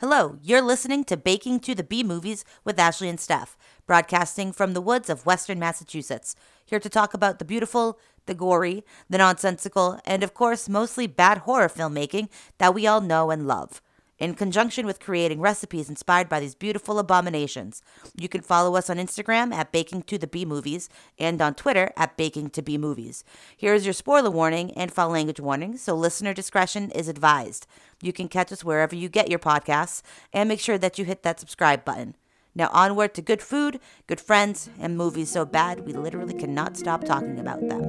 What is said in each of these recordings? Hello, you're listening to Baking to the B Movies with Ashley and Steph, broadcasting from the woods of Western Massachusetts, here to talk about the beautiful, the gory, the nonsensical, and of course, mostly bad horror filmmaking that we all know and love, in conjunction with creating recipes inspired by these beautiful abominations. You can follow us on Instagram at Baking to the B Movies and on Twitter at Baking to B Movies. Here is your spoiler warning and foul language warning, so listener discretion is advised. You can catch us wherever you get your podcasts, and make sure that you hit that subscribe button. Now onward to good food, good friends, and movies so bad we literally cannot stop talking about them.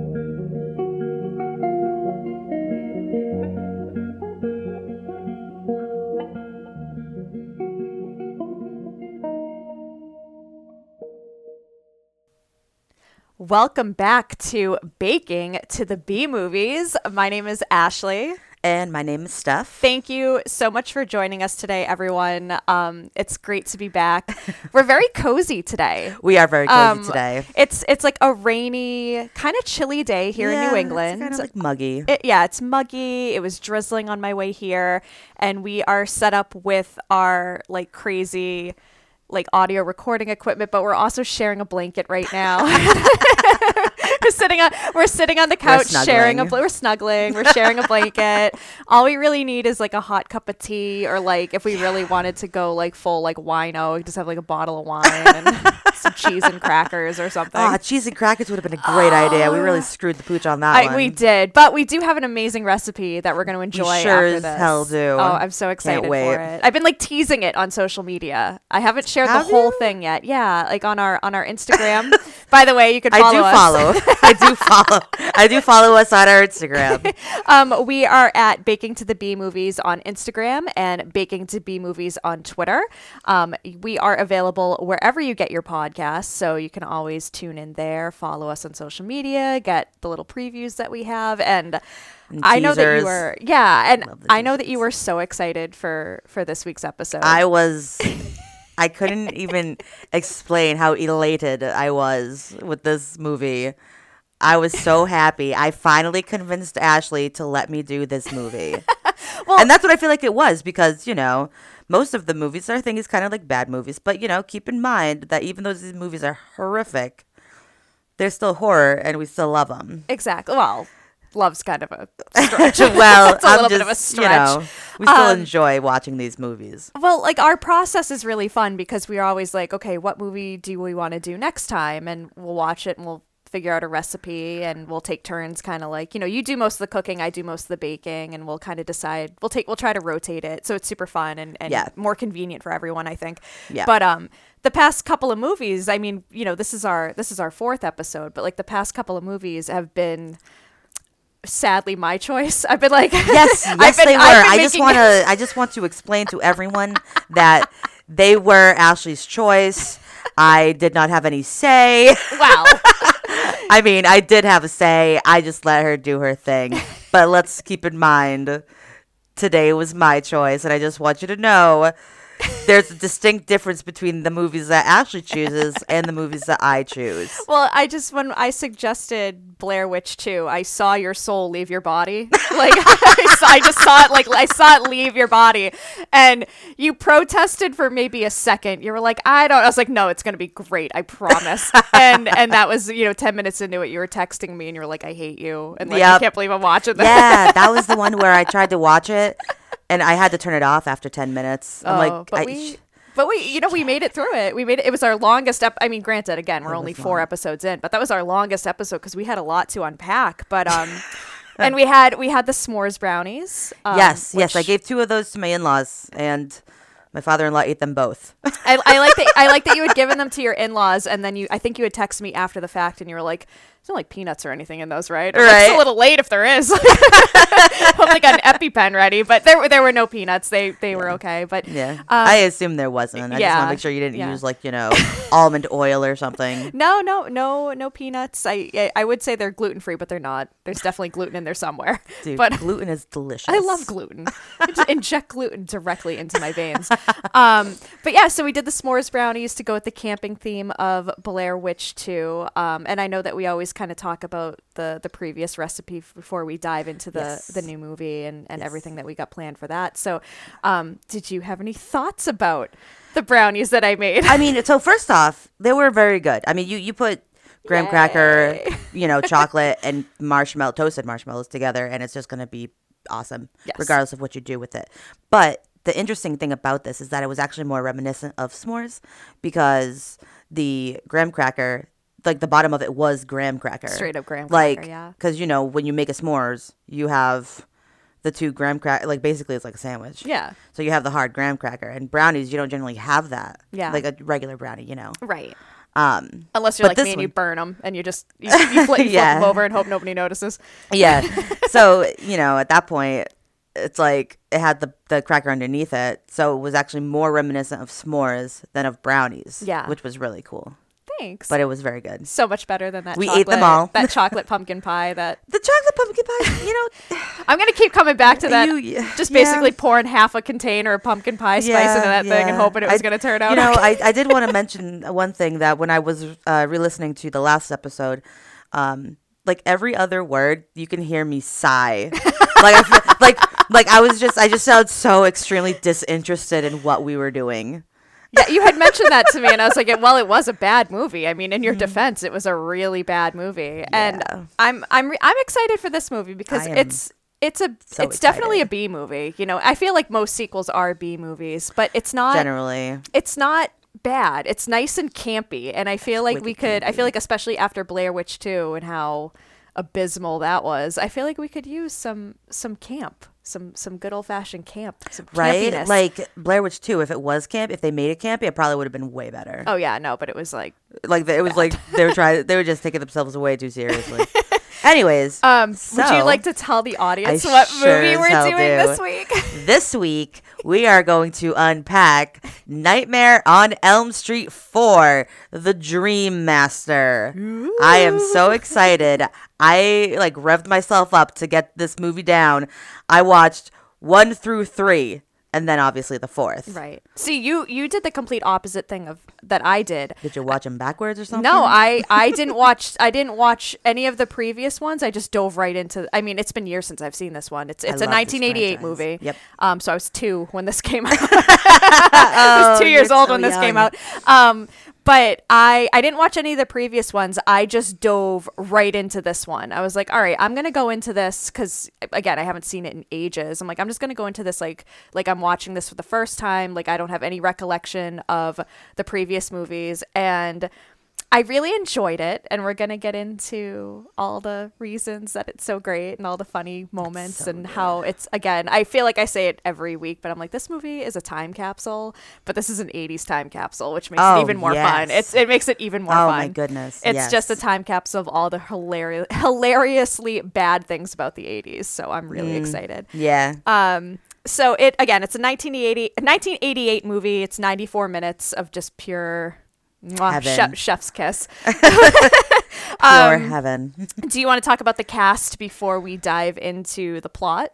Welcome back to Baking to the B Movies. My name is Ashley. And my name is Steph. Thank you so much for joining us today, everyone. It's great to be back. We're very cozy today. We are very cozy today. It's like a rainy, kind of chilly day here in New England. It's kind of like muggy. It's muggy. It was drizzling on my way here. And we are set up with our like crazy audio recording equipment, but we're also sharing a blanket right now. We're sitting on the couch, we're sharing a blanket. All we really need is like a hot cup of tea, or like if we really wanted to go like full like wino, we just have like a bottle of wine and some cheese and crackers or something. Cheese and crackers would have been a great idea. We really screwed the pooch on that one. We did, but we do have an amazing recipe that we're going to enjoy. We sure after as this. Hell do. I'm so excited for it. I've been like teasing it on social media. I haven't shared the whole thing yet. Yeah, like on our Instagram. By the way, you could follow us. I do follow us on our Instagram. We are at Baking to the B Movies on Instagram and Baking to B Movies on Twitter. We are available wherever you get your podcasts, so you can always tune in there, follow us on social media, get the little previews that we have, and I know that you were so excited for this week's episode. I was. I couldn't even explain how elated I was with this movie. I was so happy. I finally convinced Ashley to let me do this movie. And that's what I feel like it was, because, you know, most of the movies, our thing is kind of like bad movies. But, you know, keep in mind that even though these movies are horrific, they're still horror and we still love them. Exactly. Well, love's kind of a stretch. It's a little bit of a stretch. You know, we still enjoy watching these movies. Well, like our process is really fun because we're always like, okay, what movie do we want to do next time? And we'll watch it and we'll figure out a recipe and we'll take turns, kind of like, you know, you do most of the cooking, I do most of the baking, and we'll kind of decide, we'll try to rotate it. So it's super fun and more convenient for everyone, I think. Yeah. But the past couple of movies, I mean, you know, this is our fourth episode, but like the past couple of movies have been sadly my choice. I've been like yes they were. I just want to explain to everyone that they were Ashley's choice. I did not have any say. Wow. I mean, I did have a say. I just let her do her thing. But let's keep in mind, today was my choice, and I just want you to know there's a distinct difference between the movies that Ashley chooses and the movies that I choose. Well, when I suggested Blair Witch 2, I saw your soul leave your body. Like, I saw it leave your body. And you protested for maybe a second. You were like, I was like, no, it's going to be great. I promise. And that was, you know, 10 minutes into it, you were texting me and you were like, I hate you. And like, I can't believe I'm watching this. Yeah, that was the one where I tried to watch it. And I had to turn it off after 10 minutes. We made it through it. We made it. It was our longest episode. I mean, granted, again, we're only four episodes in, but that was our longest episode because we had a lot to unpack. But and we had the s'mores brownies. Yes, I gave 2 of those to my in-laws, and my father-in-law ate them both. I like that you had given them to your in-laws, and then I think you had texted me after the fact, and you were like, "There's no like peanuts or anything in those, right?" Right. It's a little late if there is. I've got an EpiPen ready, but there were no peanuts. They were okay, but I assume there wasn't. I just want to make sure you didn't use like, you know, almond oil or something. No peanuts. I would say they're gluten free, but they're not. There's definitely gluten in there somewhere. Dude, but gluten is delicious. I love gluten. I just inject gluten directly into my veins. But yeah, so we did the s'mores brownies to go with the camping theme of Blair Witch 2, and I know that we always always kind of talk about the previous recipe before we dive into the new movie and everything that we got planned for that. So did you have any thoughts about the brownies that I made? I mean, so first off, they were very good. I mean, you put graham cracker, chocolate and marshmallow, toasted marshmallows together, and it's just going to be awesome, regardless of what you do with it. But the interesting thing about this is that it was actually more reminiscent of s'mores, because the graham cracker, like the bottom of it was graham cracker. Straight up graham cracker, yeah. Because, when you make a s'mores, you have the two graham cracker, like basically it's like a sandwich. Yeah. So you have the hard graham cracker, and brownies, you don't generally have that. Yeah. Like a regular brownie, Right. Unless you're like me and you burn them and you just flip them over and hope nobody notices. Yeah. So, at that point, it's like it had the cracker underneath it. So it was actually more reminiscent of s'mores than of brownies. Yeah. Which was really cool. Thanks. But it was very good. So much better than that. We ate them all. That chocolate pumpkin pie. The chocolate pumpkin pie, I'm going to keep coming back to that. Just basically pouring half a container of pumpkin pie spice into that thing and hoping it was going to turn out. I did want to mention one thing, that when I was re-listening to the last episode, like every other word, you can hear me sigh. I just sound so extremely disinterested in what we were doing. Yeah, you had mentioned that to me, and I was like, well, it was a bad movie. I mean, in your defense, it was a really bad movie. Yeah. And I'm excited for this movie because it's definitely a B movie. I feel like most sequels are B movies, but it's not generally. It's not bad. It's nice and campy, and I feel like I feel like especially after Blair Witch 2 and how abysmal that was, I feel like we could use some camp. Some good old fashioned camp, some right? Campiness. Like Blair Witch 2, if it was camp, if they made it campy, it probably would have been way better. Oh yeah, no, but it was they were just taking themselves way too seriously. Anyways, would you like to tell the audience movie we're doing this week? This week we are going to unpack Nightmare on Elm Street 4: The Dream Master. Ooh. I am so excited. I revved myself up to get this movie down. I watched 1 through 3. And then obviously the 4th. Right. See, you did the complete opposite thing of that I did. Did you watch them backwards or something? No, I didn't watch. I didn't watch any of the previous ones. I just dove right into. I mean, it's been years since I've seen this one. It's a 1988 movie. Yep. So I was 2 when this came out. I was 2 years old when this came out. But I didn't watch any of the previous ones. I just dove right into this one. I was like, all right, I'm going to go into this because, again, I haven't seen it in ages. I'm like, I'm just going to go into this like I'm watching this for the first time. Like, I don't have any recollection of the previous movies. And I really enjoyed it. And we're going to get into all the reasons that it's so great and all the funny moments how it's, again, I feel like I say it every week, but I'm like, this movie is a time capsule, but this is an 80s time capsule, which makes it even more fun. It makes it even more fun. Oh, my goodness. It's just a time capsule of all the hilariously bad things about the 80s. So I'm really excited. Yeah. So it's a 1988 movie. It's 94 minutes of just pure... chef's kiss. Pure heaven. Do you want to talk about the cast before we dive into the plot?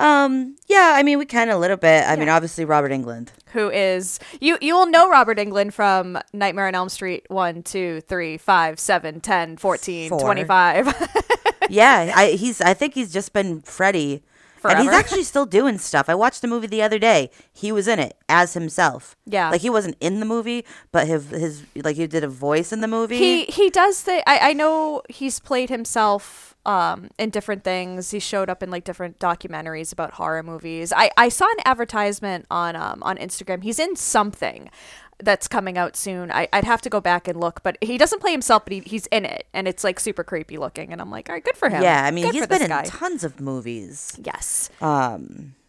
Yeah, I mean, we can a little bit. I mean, obviously Robert Englund, who is you will know Robert Englund from Nightmare on Elm Street 1, 2, 3, 5, 7, 10, 14, 25. Yeah, I think he's just been Freddy forever. And he's actually still doing stuff. I watched the movie the other day. He was in it as himself. Yeah. Like, he wasn't in the movie, but his he did a voice in the movie. He does the... I know he's played himself in different things. He showed up in, different documentaries about horror movies. I saw an advertisement on Instagram. He's in something that's coming out soon. I'd have to go back and look, but he doesn't play himself, but he's in it, and it's super creepy looking, and I'm like, all right, good for him. Yeah, I mean, he's been in tons of movies. Yes.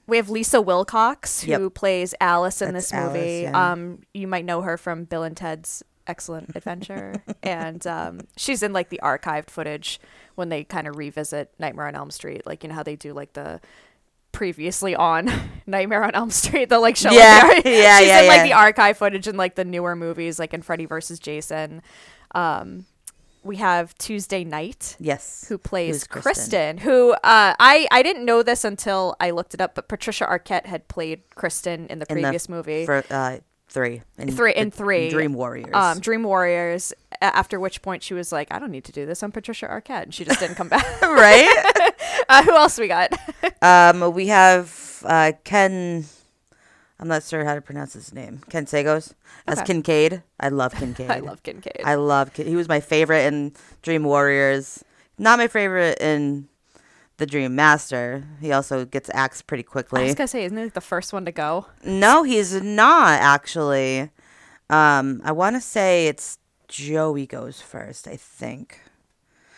We have Lisa Wilcox, who plays Alice in this movie. Yeah. You might know her from Bill and Ted's Excellent Adventure, and she's in the archived footage when they kind of revisit Nightmare on Elm Street, how they do the previously on Nightmare on Elm Street, the show. Yeah, yeah, yeah. She's in the archive footage and the newer movies, in Freddy versus Jason. We have Tuesday Knight, who plays Kristen, who I didn't know this until I looked it up, but Patricia Arquette had played Kristen in the previous movie. Three. Dream Warriors. Dream Warriors. After which point she was like, I don't need to do this. I'm Patricia Arquette. And she just didn't come back. Right? Who else we got? We have Ken. I'm not sure how to pronounce his name. Ken Sagos as Kincaid. I love Kincaid. He was my favorite in Dream Warriors. Not my favorite in The Dream Master. He also gets axed pretty quickly. I was going to say, isn't he the first one to go? No, he's not, actually. I want to say it's Joey goes first, I think.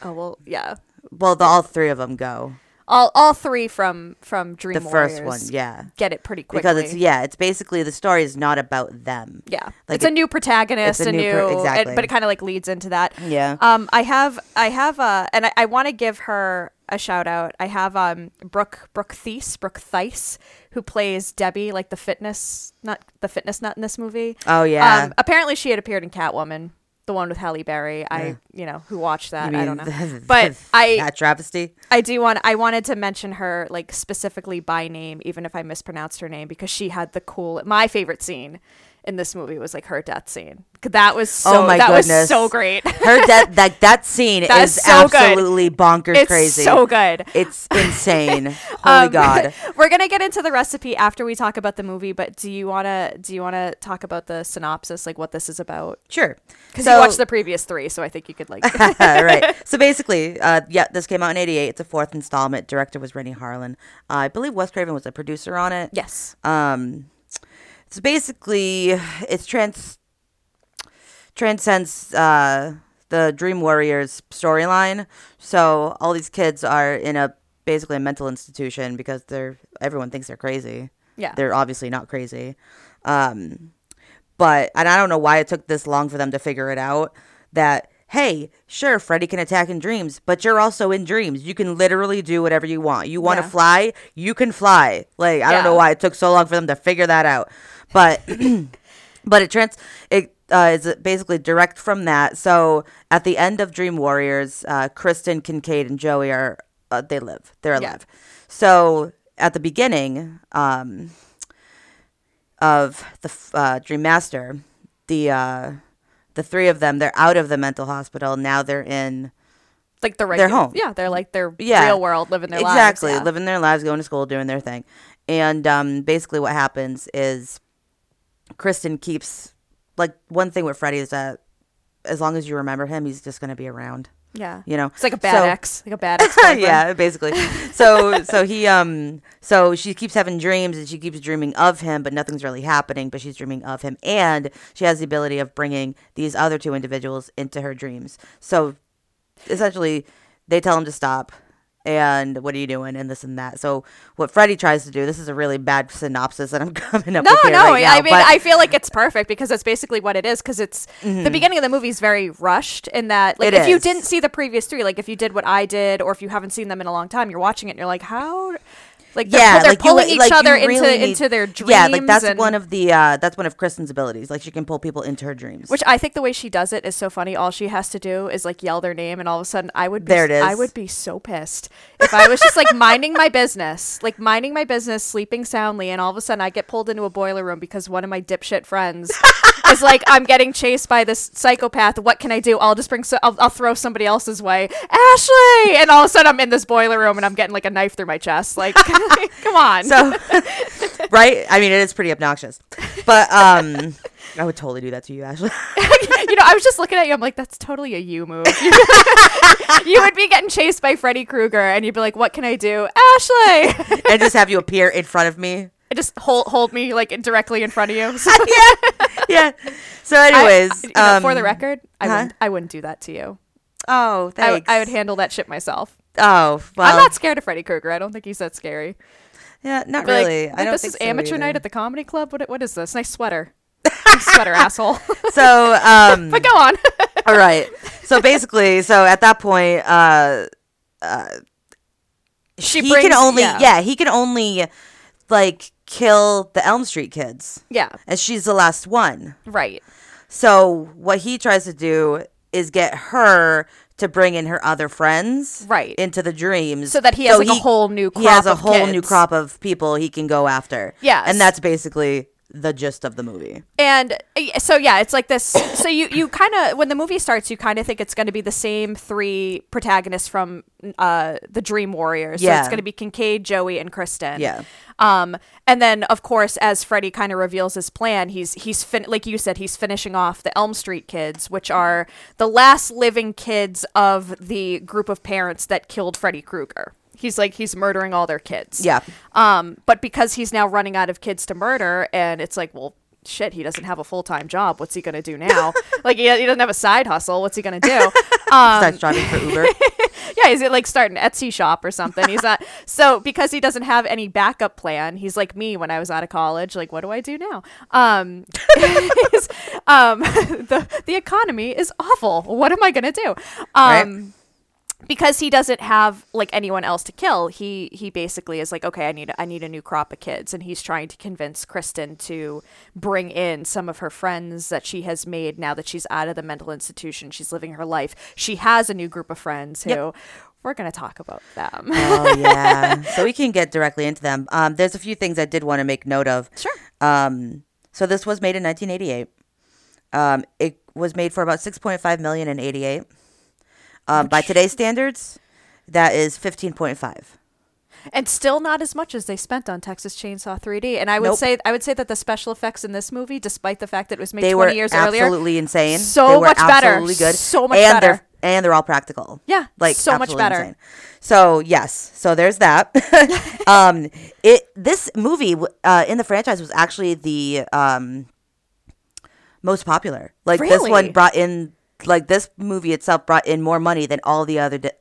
Oh, well, yeah. Well, all three of them go. All three from Dream Warriors. The first one, yeah. Get it pretty quickly. Because it's basically the story is not about them. Yeah. Like it's a new protagonist, exactly. But it kind of like leads into that. Yeah. I want to give her a shout out. I have Brooke Theiss, who plays Debbie, like the fitness nut in this movie. Oh yeah. Apparently she had appeared in Catwoman. The one with Halle Berry, who watched that? I don't know, but that travesty. I wanted to mention her like specifically by name, even if I mispronounced her name, because she had my favorite scene in this movie was like her death scene. That was was so great. Her death, that scene is so absolutely bonkers. It's crazy. It's so good. It's insane. Holy God. We're gonna get into the recipe after we talk about the movie, but do you wanna talk about the synopsis, like what this is about? Sure. Because you watched the previous three, so I think you could like. Right. So basically, this came out in '88. It's the fourth installment. Director was Renny Harlin. I believe Wes Craven was a producer on it. Yes. So basically, it transcends the Dream Warriors storyline. So all these kids are in basically a mental institution because everyone thinks they're crazy. Yeah, they're obviously not crazy. But I don't know why it took this long for them to figure it out. That hey, sure, Freddy can attack in dreams, but you're also in dreams. You can literally do whatever you want. You want to fly? You can fly. Like I don't know why it took so long for them to figure that out. But it's basically direct from that. So at the end of Dream Warriors, Kristen, Kincaid, and Joey are they live. They're alive. Yeah. So at the beginning of the Dream Master, the three of them, they're out of the mental hospital. Now they're in like their home. Yeah, they're like their real world, living their lives. Exactly, yeah. Living their lives, going to school, doing their thing. And basically what happens is Kristen keeps like one thing with Freddy is that as long as you remember him, he's just going to be around. Yeah. You know, it's like a bad ex, like a bad ex. Yeah, basically. So she keeps having dreams and she keeps dreaming of him, but nothing's really happening, but she's dreaming of him. And she has the ability of bringing these other two individuals into her dreams. So essentially they tell him to stop. And what are you doing? And this and that. So what Freddy tries to do, this is a really bad synopsis that I'm coming up with here right now. I mean, I feel like it's perfect because that's basically what it is. Because it's the beginning of the movie is very rushed in that, like, if you didn't see the previous three, like if you did what I did, or if you haven't seen them in a long time, you're watching it and you're like, how? Like they're like pulling each other into their dreams. Yeah, like that's one of Kristen's abilities. Like she can pull people into her dreams. Which I think the way she does it is so funny. All she has to do is like yell their name, and all of a sudden I would be so pissed if I was just like minding my business, sleeping soundly, and all of a sudden I get pulled into a boiler room because one of my dipshit friends is like, I'm getting chased by this psychopath. What can I do? I'll just I'll throw somebody else's way, Ashley, and all of a sudden I'm in this boiler room and I'm getting like a knife through my chest, like. Come on. So, right? I mean, it is pretty obnoxious. But I would totally do that to you, Ashley. You know, I was just looking at you. I'm like, that's totally a you move. You would be getting chased by Freddy Krueger, and you'd be like, what can I do? Ashley! And just have you appear in front of me. And just hold me, like, directly in front of you. So. Yeah. So anyways. For the record, I wouldn't do that to you. Oh, thanks. I would handle that shit myself. Oh, well. I'm not scared of Freddy Krueger. I don't think he's that scary. Yeah, not really. I don't think so. This is amateur night at the comedy club. What is this? Nice sweater. Nice sweater, asshole. So, but go on. All right. So basically, at that point, he can only like kill the Elm Street kids. Yeah. And she's the last one. Right. So what he tries to do is get her to bring in her other friends into the dreams. So that he has a whole new crop of people he can go after. Yeah. And that's basically the gist of the movie. And so, yeah, it's like this. So you kind of, when the movie starts, you kind of think it's going to be the same three protagonists from the Dream Warriors. Yeah. So it's going to be Kincaid, Joey, and Kristen. Yeah. And then, of course, as Freddy kind of reveals his plan, like you said, he's finishing off the Elm Street kids, which are the last living kids of the group of parents that killed Freddy Krueger. He's murdering all their kids. Yeah. But because he's now running out of kids to murder, and it's like, well, shit, he doesn't have a full-time job. What's he going to do now? Like, he doesn't have a side hustle. What's he going to do? Starts driving for Uber. Yeah, he's like starting an Etsy shop or something. He's not. So because he doesn't have any backup plan, he's like me when I was out of college. Like, what do I do now? The economy is awful. What am I going to do? Right. Because he doesn't have like anyone else to kill, he basically is like, okay, I need a new crop of kids, and he's trying to convince Kristen to bring in some of her friends that she has made now that she's out of the mental institution. She's living her life. She has a new group of friends who we're going to talk about them. Oh yeah, so we can get directly into them. There's a few things I did want to make note of. Sure. So this was made in 1988. It was made for about $6.5 million in '88. By today's standards, that is 15.5, and still not as much as they spent on Texas Chainsaw 3D. And I would say that the special effects in this movie, despite the fact that it was made 20 years earlier, they were absolutely insane. So much better, absolutely good, so much better, and they're all practical. Yeah, like so much better. Insane. So yes, so there's that. This movie in the franchise was actually the most popular. Like really? This one brought in. Like this movie itself brought in more money than all the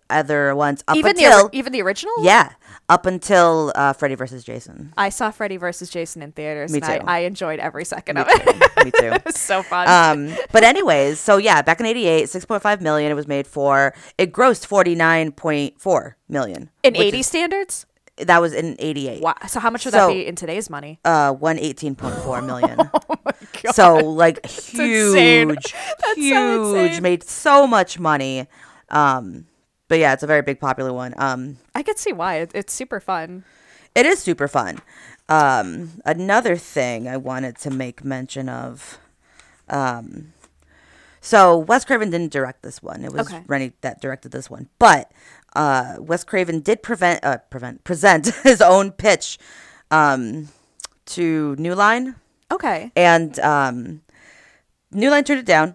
other ones. Even the original? Yeah. Up until Freddy versus Jason. I saw Freddy versus Jason in theaters. Me too. And I enjoyed every second of it. Me too. It was so fun. But anyways, so yeah, back in 88, $6.5 million it was made for. It grossed $49.4 million. In 80 standards? That was in 88. Wow. So how much would that be in ttoday's money? $118.4 million. Oh my God. So like huge, made so much money. But yeah, it's a very big popular one. I could see why. It's super fun. It is super fun. Another thing I wanted to make mention of. So Wes Craven didn't direct this one. It was Renny that directed this one. But Wes Craven did present his own pitch to New Line. Okay. And New Line turned it down.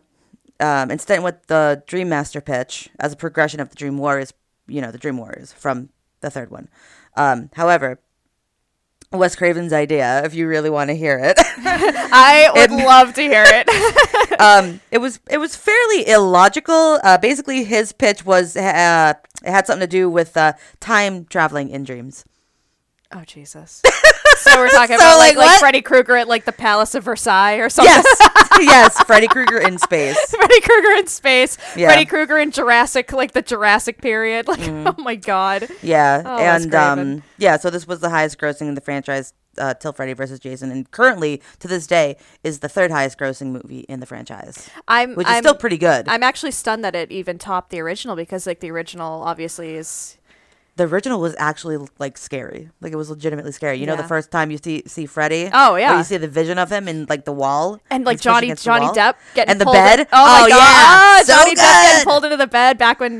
Instead went the Dream Master pitch as a progression of the Dream Warriors, the Dream Warriors from the third one. However, Wes Craven's idea, if you really want to hear it. I would love to hear it. It was fairly illogical. Basically, his pitch was it had something to do with time traveling in dreams. Oh, Jesus. So we're talking about like Freddy Krueger at like the Palace of Versailles or something. Yes, Freddy Krueger in space. Freddy Krueger in space. Yeah. Freddy Krueger in Jurassic, like the Jurassic period. Like, oh my God. Yeah, oh, and so this was the highest grossing in the franchise till Freddy versus Jason, and currently to this day is the third highest grossing movie in the franchise. Which is still pretty good. I'm actually stunned that it even topped the original because like the original obviously is. The original was actually like scary. Like it was legitimately scary. You know, the first time you see Freddy. Oh yeah. Where you see the vision of him in like the wall. And like Johnny Depp getting pulled in the bed. Oh my God. Yeah. So Johnny Depp getting pulled into the bed back when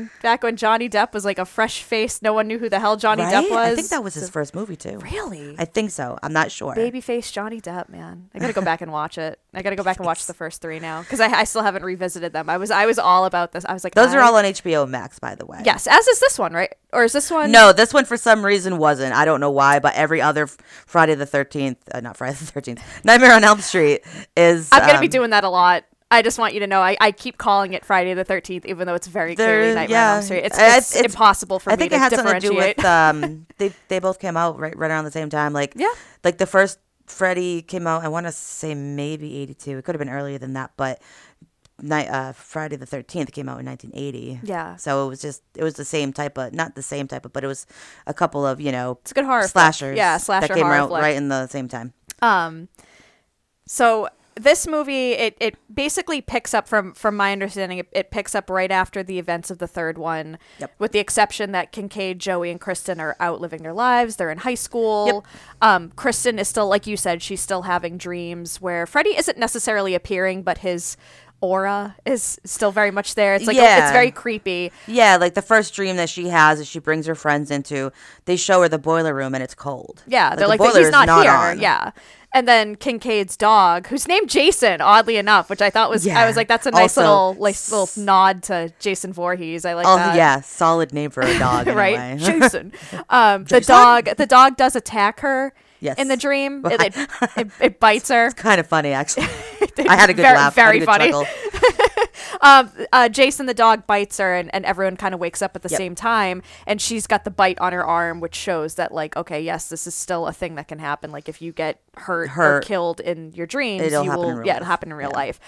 Johnny Depp was like a fresh face. No one knew who the hell Johnny Depp was. I think that was his first movie too. Really? I think so. I'm not sure. Babyface Johnny Depp, man. I gotta go back and watch it. I gotta go back and watch the first three now because I still haven't revisited them. I was all about this. I was like, those are all on HBO Max, by the way. Yes, as is this one, right? Or is this one? No, this one for some reason wasn't. I don't know why, but every other Friday the 13th, not Friday the 13th, Nightmare on Elm Street is... I'm going to be doing that a lot. I just want you to know I keep calling it Friday the 13th, even though it's very clearly Nightmare on Elm Street. It's impossible for me to differentiate. I think it had something to do with... they both came out right around the same time. Like, yeah. Like the first Freddy came out, I want to say maybe 82. It could have been earlier than that, but... Friday the 13th came out in 1980. Yeah. So it was the same type of, not the same type of, but it was a couple of, it's a good horror slashers. Yeah, slasher horror. That came out right in the same time. So this movie, it basically picks up from my understanding, it picks up right after the events of the third one, yep. with the exception that Kincaid, Joey, and Kristen are out living their lives. They're in high school. Yep. Kristen is still, like you said, she's still having dreams where Freddy isn't necessarily appearing, but his aura is still very much there. It's like it's very creepy. Yeah, like the first dream that she has is she brings her friends into. They show her the boiler room and it's cold. Yeah, like, they're the like, he's not here. On. Yeah. And then Kincaid's dog, who's named Jason, oddly enough, which I thought was, I was like, that's a nice also, little nod to Jason Voorhees. I like that. Oh yeah, solid name for a dog. Right, anyway. Jason. Jason. The dog does attack her. Yes. In the dream, it bites her. It's kind of funny, actually. I had a good laugh. Very funny. Jason the dog bites her, and everyone kind of wakes up at the yep. same time, and she's got the bite on her arm, which shows that, like, okay, yes, this is still a thing that can happen. Like, if you get hurt or killed in your dreams, it'll happen in real life.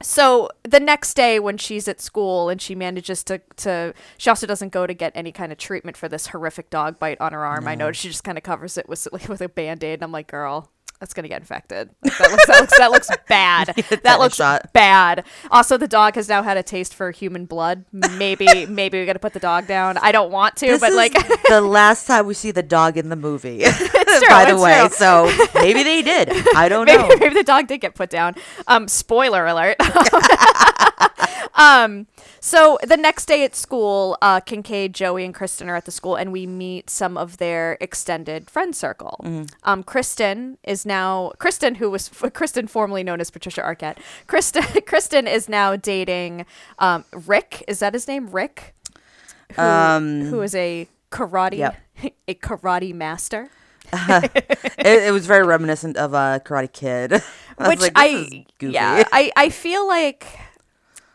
So the next day when she's at school and she manages to she also doesn't go to get any kind of treatment for this horrific dog bite on her arm. No. I noticed she just kind of covers it with a Band-Aid, and I'm like, girl, that's going to get infected. That looks bad. That looks bad. Also, the dog has now had a taste for human blood. Maybe we got to put the dog down. I don't want to, but like the last time we see the dog in the movie. It's true. By the way, so maybe they did. I don't know. Maybe the dog did get put down. Spoiler alert. So the next day at school, Kincaid, Joey, and Kristen are at the school, and we meet some of their extended friend circle. Mm-hmm. Kristen, formerly known as Patricia Arquette. Kristen is now dating Rick. Is that his name? Rick, who is a karate yep. a karate master. It was very reminiscent of Karate Kid, I feel like.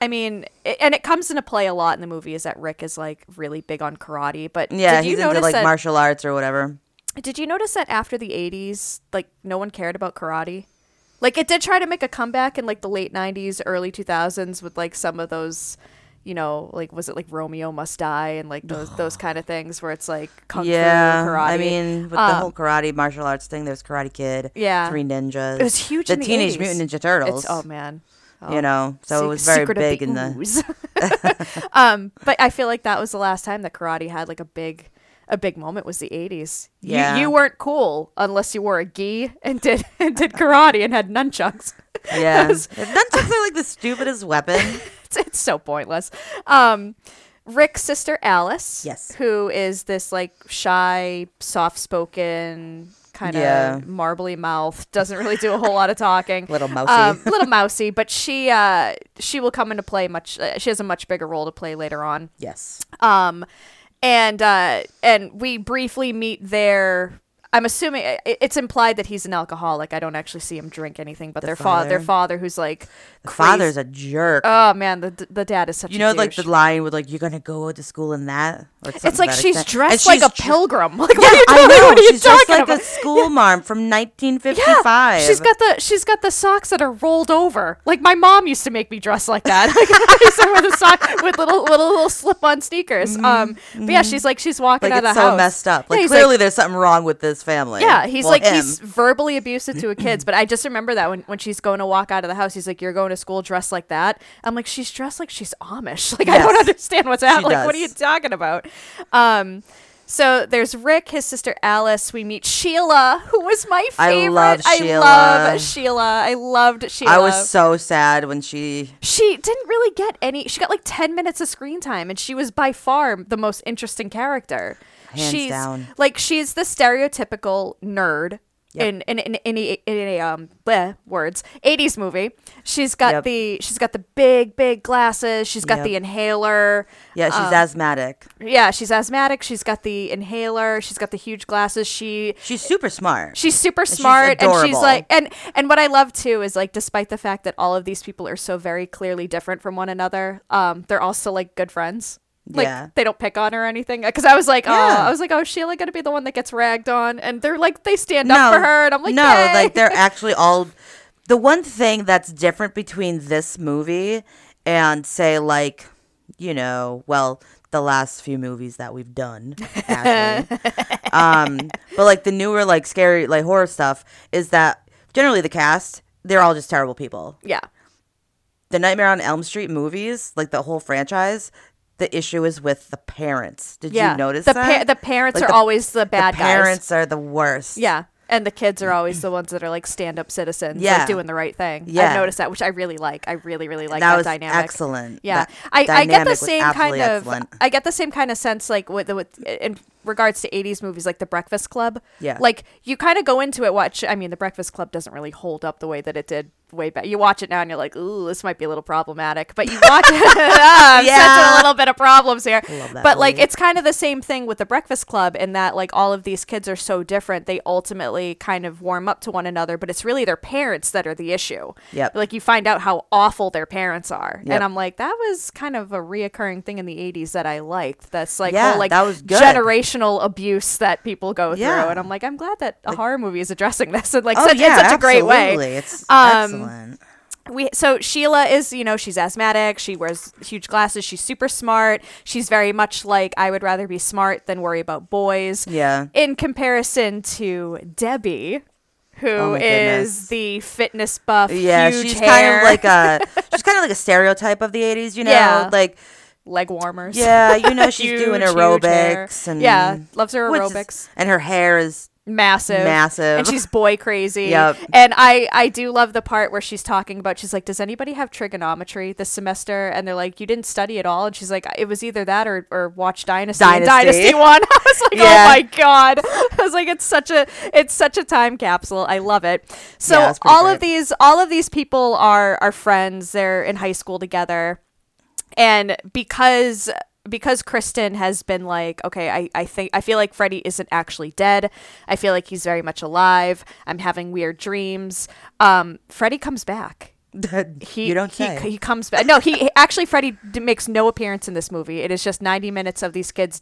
I mean, and it comes into play a lot in the movie is that Rick is like really big on karate, but yeah, he's into like martial arts or whatever. Did you notice that after the 80s, like no one cared about karate? Like it did try to make a comeback in like the late 90s, early 2000s with like some of those, you know, like was it like Romeo Must Die and like those kind of things where it's like kung fu karate. I mean, with the whole karate martial arts thing, there's Karate Kid, Three Ninjas. It was huge. The Teenage 80s. Mutant Ninja Turtles. Oh man. You know, so it was very big in the. But I feel like that was the last time that karate had like a big moment was the 80s. Yeah, you weren't cool unless you wore a gi and did karate and had nunchucks. Yeah, nunchucks are like the stupidest weapon. It's so pointless. Rick's sister Alice, yes, who is this like shy, soft-spoken. Kind of marbly mouth, doesn't really do a whole lot of talking. Little mousy, but she will come into play much. She has a much bigger role to play later on. Yes. And we briefly meet their. I'm assuming it's implied that he's an alcoholic. I don't actually see him drink anything, but their father, who's like, the father's a jerk. Oh man, the dad is such. You know, a douche. Like the line with like, "You're gonna go to school in that." Or it's like she's dressed like a pilgrim. Like, what are you doing? What are you talking about? She's like a school mom from 1955. Yeah, she's got the socks that are rolled over. Like my mom used to make me dress like that. Like the sock with little slip-on sneakers. Mm-hmm. But yeah, she's like she's walking out of the house. It's so messed up. Like clearly there's something wrong with this. Family. Yeah, he's verbally abusive to kids, but I just remember that when she's going to walk out of the house, he's like, "You're going to school dressed like that." I'm like, she's dressed like she's Amish. Like yes. I don't understand what's happening. Like, what are you talking about? So there's Rick, his sister Alice. We meet Sheila, who was my favorite. I love Sheila. I loved Sheila. I was so sad when she didn't really get any. She got like 10 minutes of screen time, and she was by far the most interesting character. Hands down. Like she's the stereotypical nerd yep. in 80s movie. She's got yep. the big glasses. She's got yep. the inhaler. Yeah, she's asthmatic. Yeah, she's asthmatic. She's got the inhaler. She's got the huge glasses. She's super smart. And she's like and what I love too is like despite the fact that all of these people are so very clearly different from one another, they're also like good friends. Like they don't pick on her or anything because I was like, oh, is Sheila gonna be the one that gets ragged on? And they're like, they stand up for her, and I'm like, no, like they're actually all. The one thing that's different between this movie and say like, you know, well, the last few movies that we've done, actually, but like the newer like scary like horror stuff is that generally the cast, they're all just terrible people. Yeah. The Nightmare on Elm Street movies, like the whole franchise, the issue is with the parents. Did you notice that? The parents are always the bad guys. The parents are the worst. Yeah. And the kids are always the ones that are like stand-up citizens, like doing the right thing. Yeah. I've noticed that, which I really like. I really like that dynamic. That was excellent. Yeah, I get the same kind of I get the same kind of sense like with in regards to 80s movies like The Breakfast Club. Yeah, like you kind of go into it. The Breakfast Club doesn't really hold up the way that it did. Way back. You watch it now and you're like, ooh, this might be a little problematic. But you watch it. I'm sensing a little bit of problems here. But like, it's kind of the same thing with The Breakfast Club in that like all of these kids are so different. They ultimately kind of warm up to one another, but it's really their parents that are the issue. Yep. Like you find out how awful their parents are. Yep. And I'm like, that was kind of a reoccurring thing in the 80s that I liked. That's like, whole, like that was good. Generational abuse that people go through. And I'm like, I'm glad that a horror movie is addressing this in like such a great way. It's excellent. So Sheila is, she's asthmatic. She wears huge glasses. She's super smart. She's very much like, I would rather be smart than worry about boys. Yeah. In comparison to Debbie, who is the fitness buff, huge she's hair. She's kind of like a stereotype of the 80s, like leg warmers. Yeah, she's huge, doing aerobics. And loves her aerobics. And her hair is... massive and she's boy crazy. And I do love the part where she's talking about, she's like, does anybody have trigonometry this semester? And they're like, you didn't study at all? And she's like, it was either that or watch Dynasty one. I was like, oh my god, I was like, it's such a time capsule. I love it. So all of these people are friends. They're in high school together, and because Kristen has been like, okay, I feel like Freddy isn't actually dead. I feel like he's very much alive. I'm having weird dreams. Freddy comes back. He comes back. No, Freddy makes no appearance in this movie. It is just 90 minutes of these kids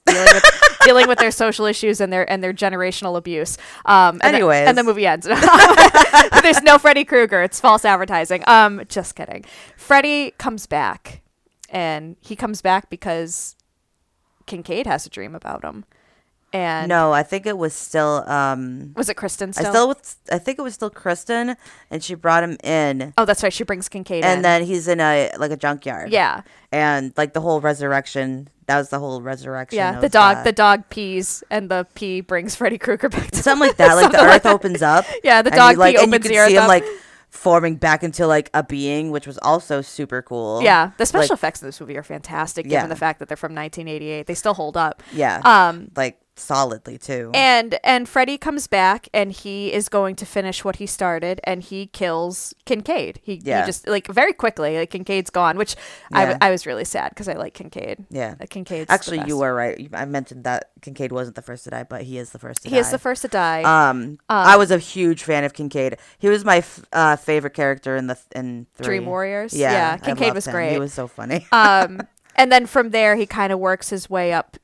dealing with their social issues and their generational abuse. And the movie ends. There's no Freddy Krueger. It's false advertising. Just kidding. Freddy comes back. And he comes back because Kincaid has a dream about him. And no, I think it was still... was it Kristen still? I think it was still Kristen, and she brought him in. Oh, that's right. She brings Kincaid in. And then he's in a junkyard. Yeah. And like the whole resurrection... That was the whole resurrection. Yeah, the dog pees, and the pee brings Freddy Krueger back to life. Something like that. Like the earth opens up. Yeah, the dog pee opens the earth up. And you can see him like... forming back into like a being, which was also super cool. Yeah, the special effects in this movie are fantastic, given the fact that they're from 1988. They still hold up. Yeah, like solidly too. And Freddy comes back, and he is going to finish what he started, and he kills Kincaid. He just like very quickly, like Kincaid's gone, which I was really sad because I like Kincaid. Yeah, Kincaid's actually you were right. I mentioned that Kincaid wasn't the first to die, but he is the first to die. He is the first to die. I was a huge fan of Kincaid. He was my favorite character in Dream Warriors. Yeah, Kincaid was great. He was so funny. And then from there, he kind of works his way up,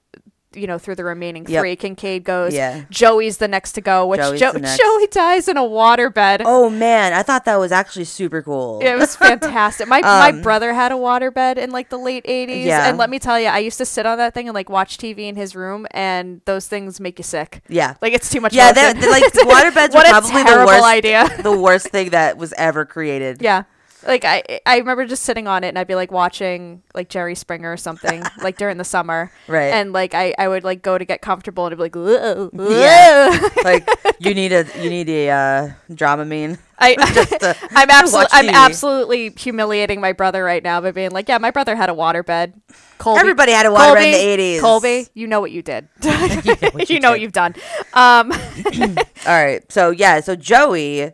through the remaining three. Kincaid goes. Yeah. Joey's the next to go, which Joey dies in a waterbed. Oh man, I thought that was actually super cool. It was fantastic. My my brother had a waterbed in like the late 80s, and let me tell you, I used to sit on that thing and like watch TV in his room, and those things make you sick. Yeah, like it's too much. Yeah, they're like waterbeds were probably the worst idea, the worst thing that was ever created. Yeah. Like I remember just sitting on it, and I'd be like watching like Jerry Springer or something like during the summer, right? And like I would like go to get comfortable, and I'd be like, like you need a Dramamine. I'm absolutely humiliating my brother right now by being like, yeah, my brother had a waterbed. Colby, everybody had a waterbed in the 80s. Colby, you know what you did. you know what you've done. All right, so Joey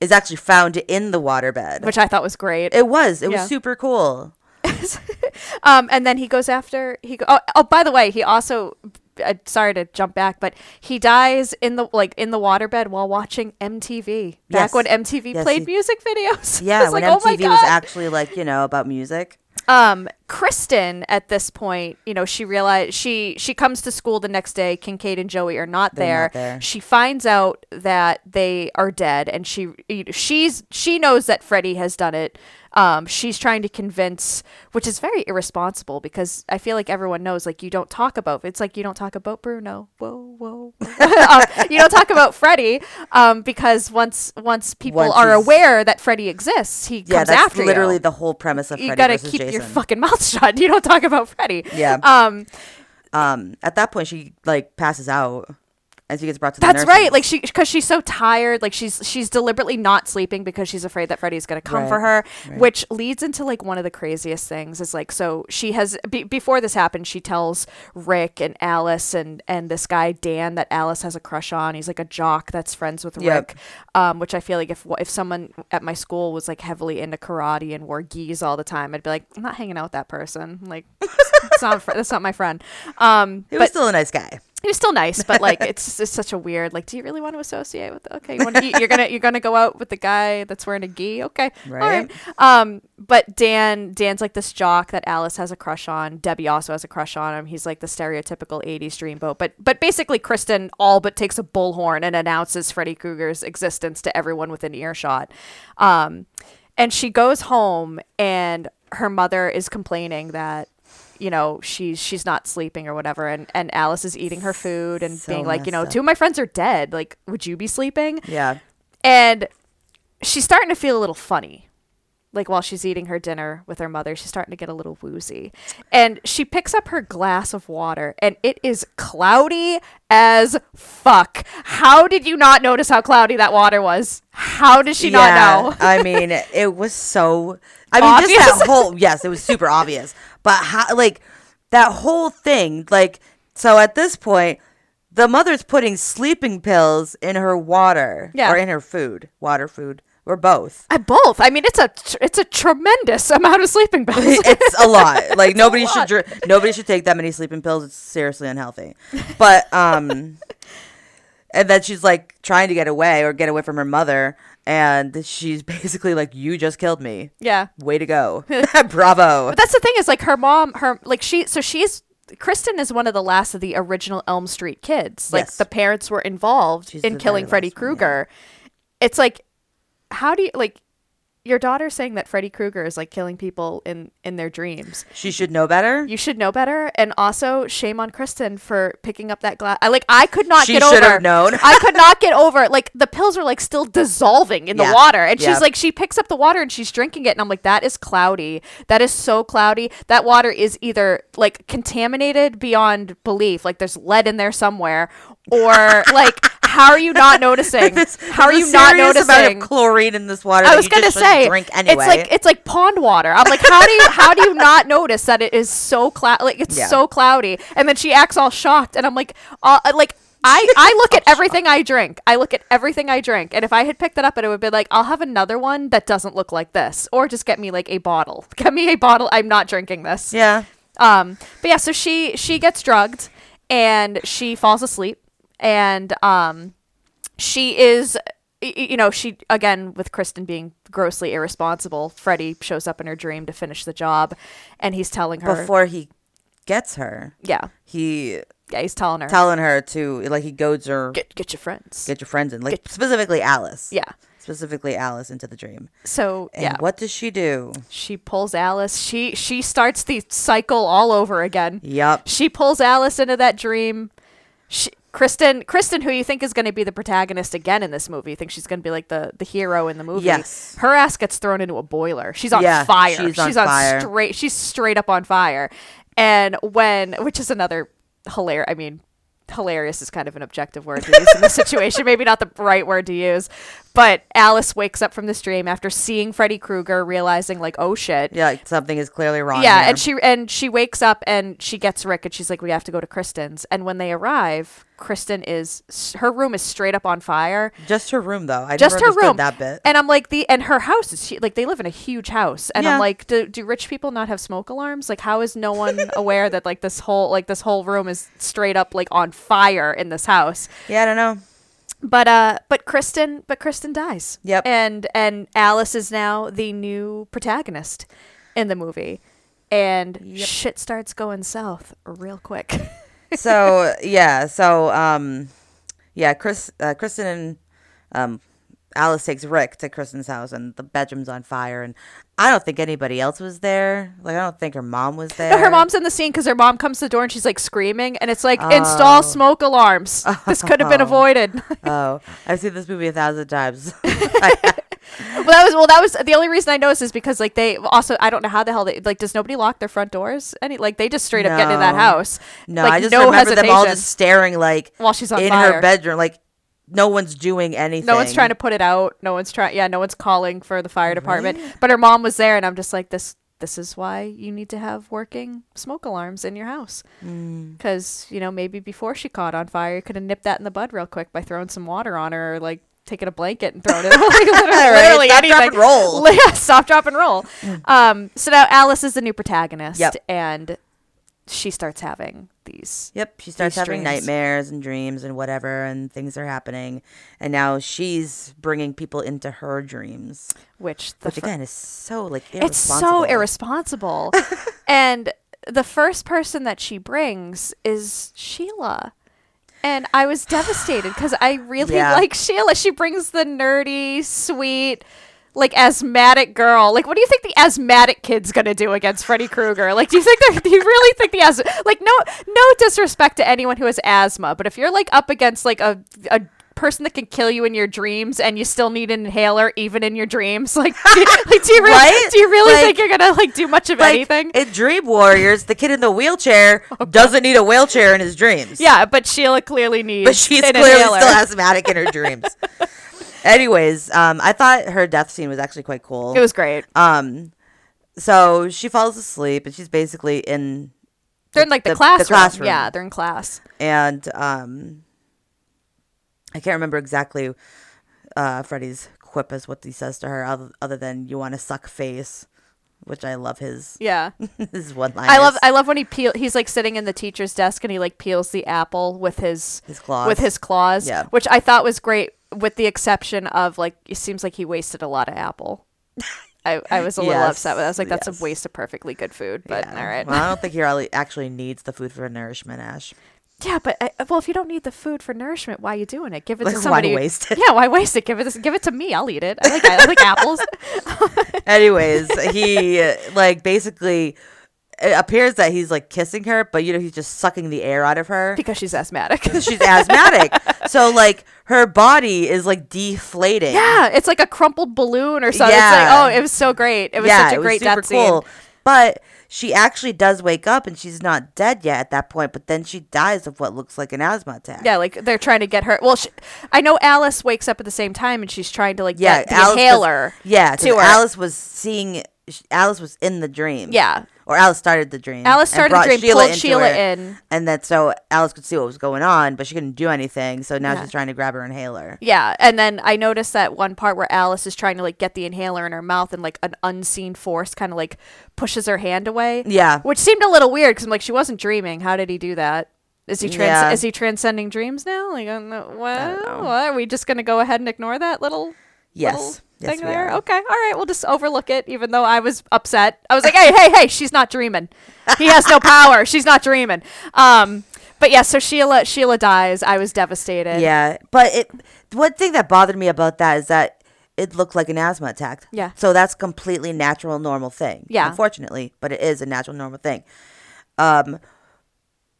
is actually found in the waterbed, which I thought was great. It was super cool. And then he goes after by the way, he also, sorry to jump back, but he dies in the waterbed while watching MTV. Back when MTV played music videos. Yeah, when MTV was actually about music. Kristen, at this point, you know, she realized she comes to school the next day. Kincaid and Joey are not there. She finds out that they are dead, and she knows that Freddy has done it. She's trying to convince, which is very irresponsible because I feel like everyone knows, like, you don't talk about, it's like you don't talk about Bruno. Whoa. You don't talk about Freddy, because once people are aware that Freddy exists, he comes after you. Yeah, that's literally the whole premise of Freddy versus Jason. You gotta keep your fucking mouth shut. You don't talk about Freddy. Yeah. At that point, she like passes out. As he gets brought to the nurse. That's right. Like, because she's so tired. Like, she's deliberately not sleeping because she's afraid that Freddy's going to come for her, which leads into, like, one of the craziest things is, like, so she has, before this happened, she tells Rick and Alice and this guy, Dan, that Alice has a crush on. He's, like, a jock that's friends with Rick, which I feel like if someone at my school was, like, heavily into karate and wore gis all the time, I'd be like, I'm not hanging out with that person. Like, that's not my friend. He was still a nice guy. He was still nice, but like it's such a weird, like, do you really want to associate with you're gonna go out with the guy that's wearing a gi? Okay. Right. All right. But Dan's like this jock that Alice has a crush on. Debbie also has a crush on him. He's like the stereotypical 80s dreamboat. But basically Kristen all but takes a bullhorn and announces Freddy Krueger's existence to everyone within earshot. And she goes home and her mother is complaining that, you know, she's not sleeping or whatever, and Alice is eating her food and being like, you know, two of my friends are dead, like, would you be sleeping? Yeah. And she's starting to feel a little funny, like, while she's eating her dinner with her mother, she's starting to get a little woozy, and she picks up her glass of water and it is cloudy as fuck. How did you not notice how cloudy that water was? How does she not know? I mean, it was so obvious. Just that whole, yes, it was super obvious. But how, like, that whole thing, like, so at this point, the mother's putting sleeping pills in her water or in her food, or both. Both. I mean, it's a tremendous amount of sleeping pills. It's a lot. Like, nobody should take that many sleeping pills. It's seriously unhealthy. But and then she's like trying to get away from her mother. And she's basically like, you just killed me. Yeah. Way to go. Bravo. But that's the thing is, like, her mom, Kristen is one of the last of the original Elm Street kids. Like, the parents were involved in killing Freddy Krueger. Yeah. It's like, how do you, like, your daughter saying that Freddy Krueger is, like, killing people in their dreams. She should know better. You should know better. And also, shame on Kristen for picking up that glass. I could not get over. She should have known. I could not get over. Like, the pills are, like, still dissolving in the water. And she's like, she picks up the water and she's drinking it. And I'm like, that is cloudy. That is so cloudy. That water is either, like, contaminated beyond belief. Like, there's lead in there somewhere. Or, like... How are you not noticing? How are you not noticing? Amount of chlorine in this water. I was going to say, drink anyway. It's like pond water. I'm like, how do you not notice that it is so cloudy? Like, it's so cloudy, and then she acts all shocked, and I'm like, I look at everything I drink. And if I had picked it up, it would be like, I'll have another one that doesn't look like this, or just get me like a bottle. I'm not drinking this. Yeah. But yeah, so she gets drugged, and she falls asleep. And she is, you know, she, again, with Kristen being grossly irresponsible, Freddy shows up in her dream to finish the job, and he's telling her. Before he gets her. Yeah. He's telling her. Telling her to, like, he goads her. Get your friends. Get your friends in, like, specifically Alice. Yeah. Specifically Alice into the dream. So, and what does she do? She pulls Alice. She starts the cycle all over again. Yep. She pulls Alice into that dream. Kristen, who you think is going to be the protagonist again in this movie, you think she's going to be like the hero in the movie. Yes. Her ass gets thrown into a boiler. She's on fire. She's straight up on fire. And which is another hilarious, I mean, hilarious is kind of an objective word to use in this situation. Maybe not the right word to use. But Alice wakes up from this dream after seeing Freddy Krueger, realizing, like, oh shit. Yeah, like, something is clearly wrong. Yeah, here. and she wakes up and she gets Rick and she's like, we have to go to Kristen's. And when they arrive, her room is straight up on fire. Just her room, though. I never understood that bit. And I'm like, and her house is like, they live in a huge house. And I'm like, do rich people not have smoke alarms? Like, how is no one aware that, like, this whole room is straight up, like, on fire in this house? Yeah, I don't know. But Kristen dies. Yep. And Alice is now the new protagonist in the movie. and shit starts going south real quick. Kristen and Alice takes Rick to Kristen's house, and the bedroom's on fire, and I don't think anybody else was there. Like, I don't think her mom was there. Her mom's in the scene because her mom comes to the door and she's like screaming, and it's like, install smoke alarms. This could have been avoided. I've seen this movie 1,000 times. Well, that was the only reason I noticed is because, like, they also, I don't know how the hell they, like, does nobody lock their front doors? Any, like, they just straight up get in that house. No, like, I just remember hesitation. Them all just staring, like, while she's on in fire. Her bedroom, like. No one's doing anything. No one's trying to put it out. No one's calling for the fire department. Really? But her mom was there, and I'm just like, this is why you need to have working smoke alarms in your house. Because, maybe before she caught on fire, you could have nipped that in the bud real quick by throwing some water on her, or, like, taking a blanket and throwing it. Literally stop, anything. Drop, and roll. Stop, drop, and roll. So now Alice is the new protagonist, and she starts having these. Yep, she starts having nightmares and dreams and whatever, and things are happening, and now she's bringing people into her dreams, which again is so, like, irresponsible. It's so irresponsible. And the first person that she brings is Sheila, and I was devastated because I really like Sheila. She brings the nerdy, sweet, like, asthmatic girl. Like, what do you think the asthmatic kid's gonna do against Freddy Krueger? Like, do you really think the asthma? Like, no disrespect to anyone who has asthma, but if you're, like, up against, like, a person that can kill you in your dreams, and you still need an inhaler even in your dreams, like, do you really think you're gonna, like, do much of, like, anything? In Dream Warriors, the kid in the wheelchair doesn't need a wheelchair in his dreams. Yeah, but Sheila clearly needs. But she's clearly inhaler. Still asthmatic in her dreams. Anyways, I thought her death scene was actually quite cool. It was great. So she falls asleep, and she's basically in... They're in, like, the classroom. Yeah, they're in class. And I can't remember exactly Freddy's quip is what he says to her, other than, you want to suck face, which I love his... Yeah. His one-liners. I love when he's, like, sitting in the teacher's desk, and he, like, peels the apple with his claws. Yeah. Which I thought was great. With the exception of, like, it seems like he wasted a lot of apple. I was a little upset with it. I was like, that's a waste of perfectly good food. But all right. Well, I don't think he actually needs the food for nourishment, Ash. Yeah, but if you don't need the food for nourishment, why are you doing it? Give it to somebody. Why waste it? Yeah, why waste it? Give it to me. I'll eat it. I like apples. Anyways, he basically. It appears that he's, like, kissing her, but, he's just sucking the air out of her. Because she's asthmatic. So, like, her body is, like, deflating. Yeah, it's like a crumpled balloon or something. Yeah. It's like, oh, it was so great. It was such a great death scene. Yeah, it was super cool. But she actually does wake up, and she's not dead yet at that point, but then she dies of what looks like an asthma attack. Yeah, like, they're trying to get her. Well, I know Alice wakes up at the same time, and she's trying to, like, get the inhaler to her. Alice was in the dream. Yeah. Or Alice started the dream. Pulled Sheila in. And then so Alice could see what was going on, but she couldn't do anything. So now she's trying to grab her inhaler. Yeah. And then I noticed that one part where Alice is trying to, like, get the inhaler in her mouth, and, like, an unseen force kind of, like, pushes her hand away. Yeah. Which seemed a little weird because I'm like, she wasn't dreaming. How did he do that? Is he transcending dreams now? Like, I don't know. What? Are we just going to go ahead and ignore that little... Yes. Yes, thing there. Are. Okay. All right. We'll just overlook it, even though I was upset. I was like, hey, she's not dreaming. He has no power. She's not dreaming. But yeah, so Sheila dies. I was devastated. Yeah. But one thing that bothered me about that is that it looked like an asthma attack. Yeah. So that's completely natural, normal thing. Yeah. Unfortunately, but it is a natural, normal thing.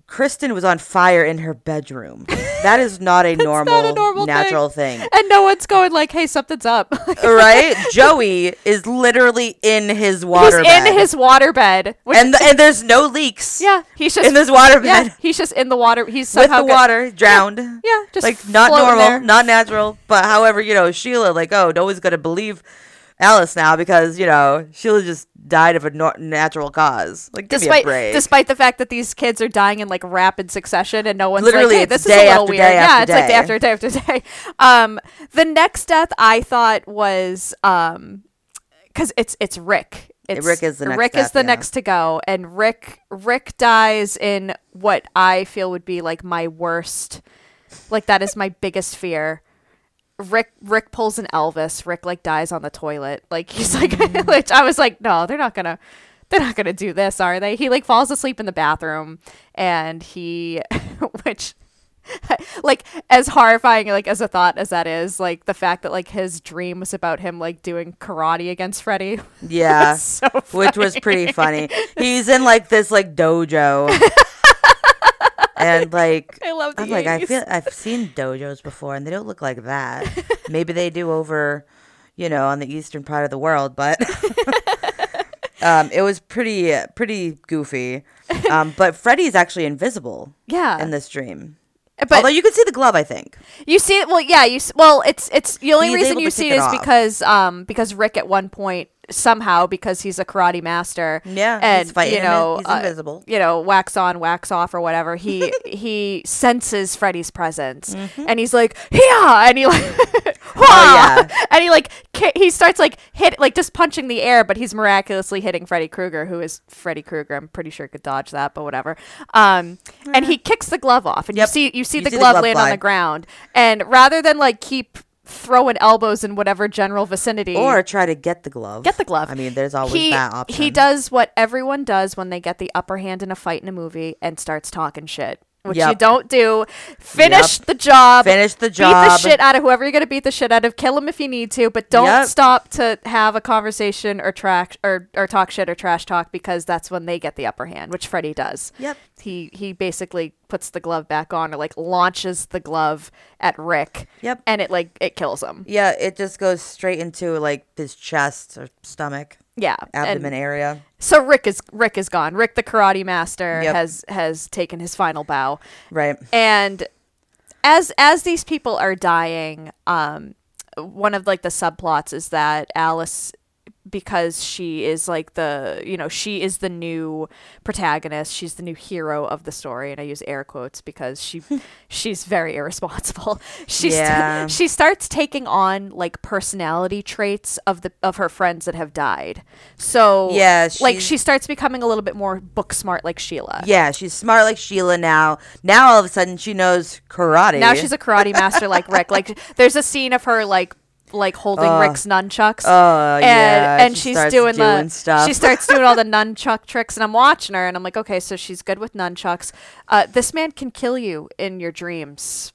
Kristen was on fire in her bedroom. That is not a normal natural thing. And no one's going, like, hey, something's up. Right? Joey is literally in his waterbed. And there's no leaks. Yeah. He's just in his waterbed. Yeah, he's just in the water. He's somehow with the water, drowned. Yeah, just like, not normal, there. Not natural. But however, Sheila, like, oh, no one's going to believe Alice now because, Sheila just died of a natural cause. Like, give me a break. Despite the fact that these kids are dying in, like, rapid succession and no one's literally, like, hey, this is a little weird. It's like day after day after day. The next death I thought was, because it's Rick. Rick is the next to go. And Rick dies in what I feel would be, like, my worst, like, that is my biggest fear. Rick pulls an Elvis. Rick, like, dies on the toilet. Like, he's like, which I was like, no, they're not gonna they're not going to do this, are they? He like falls asleep in the bathroom and he, which like as horrifying, like as a thought as that is, like the fact that like his dream was about him like doing karate against Freddy. Yeah. So which was pretty funny. He's in like this like dojo. And like, I love I'm 80s. Like, I feel I've seen dojos before and they don't look like that. Maybe they do over, you know, on the eastern part of the world, but it was pretty goofy. But Freddy's actually invisible. Yeah. In this dream. But although you can see the glove, I think. You see it. Well, yeah. It's the only reason you see it is because Rick at one point somehow, because he's a karate master. Yeah. And, you know, he's invisible. You know, wax on, wax off or whatever. He senses Freddy's presence and he's like, yeah. And he like, oh, yeah. And he like, he starts like hit, like just punching the air, but he's miraculously hitting Freddy Krueger, who is Freddy Krueger. I'm pretty sure could dodge that, but whatever. And he kicks the glove off and you see the glove land on the ground. And rather than like keep throwing elbows in whatever general vicinity or try to get the glove, I mean there's always that option, he does what everyone does when they get the upper hand in a fight in a movie and starts talking shit, which you don't do. Finish the job, beat the shit out of whoever you're gonna beat the shit out of, kill him if you need to, but don't stop to have a conversation or trash or talk shit or trash talk, because that's when they get the upper hand, which Freddy does. He basically puts the glove back on, or like launches the glove at Rick. And it like it kills him. It just goes straight into like his chest or stomach, abdomen area. So Rick is gone. Rick the karate master has taken his final bow. Right. And as these people are dying, one of like the subplots is that Alice, because she is like the, you know, she is the new protagonist, she's the new hero of the story, and I use air quotes because she's very irresponsible. She starts taking on like personality traits of her friends that have died. So like she starts becoming a little bit more book smart, like Sheila. She's smart like Sheila now. All of a sudden she knows karate. Now she's a karate master like Rick. Like there's a scene of her like holding Rick's nunchucks, and she's doing stuff. She starts doing all the nunchuck tricks, and I'm watching her, and I'm like, okay, so she's good with nunchucks. This man can kill you in your dreams.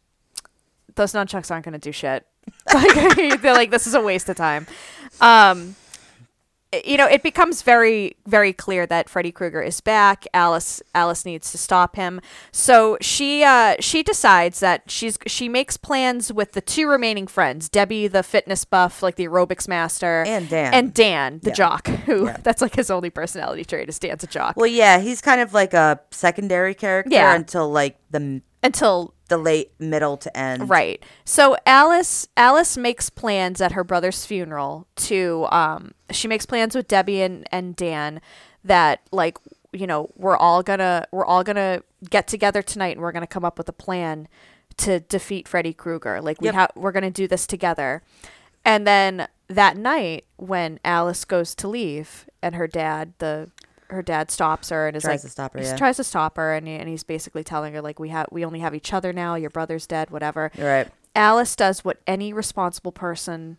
Those nunchucks aren't going to do shit. Like, they're like, this is a waste of time. You know, it becomes very, very clear that Freddy Krueger is back. Alice needs to stop him. So she decides that she makes plans with the two remaining friends, Debbie, the fitness buff, like the aerobics master, and Dan, the jock, who that's like his only personality trait is Dan's a jock. Well, yeah, he's kind of like a secondary character until the late middle to end. Right. So Alice makes plans at her brother's funeral to she makes plans with Debbie and Dan that like, you know, we're all gonna get together tonight and we're gonna come up with a plan to defeat Freddy Krueger. Like we're gonna do this together. And then that night when Alice goes to leave and her dad stops her and is like, tries to stop her, and he's basically telling her like, we only have each other now, your brother's dead, whatever. Right. Alice does what any responsible person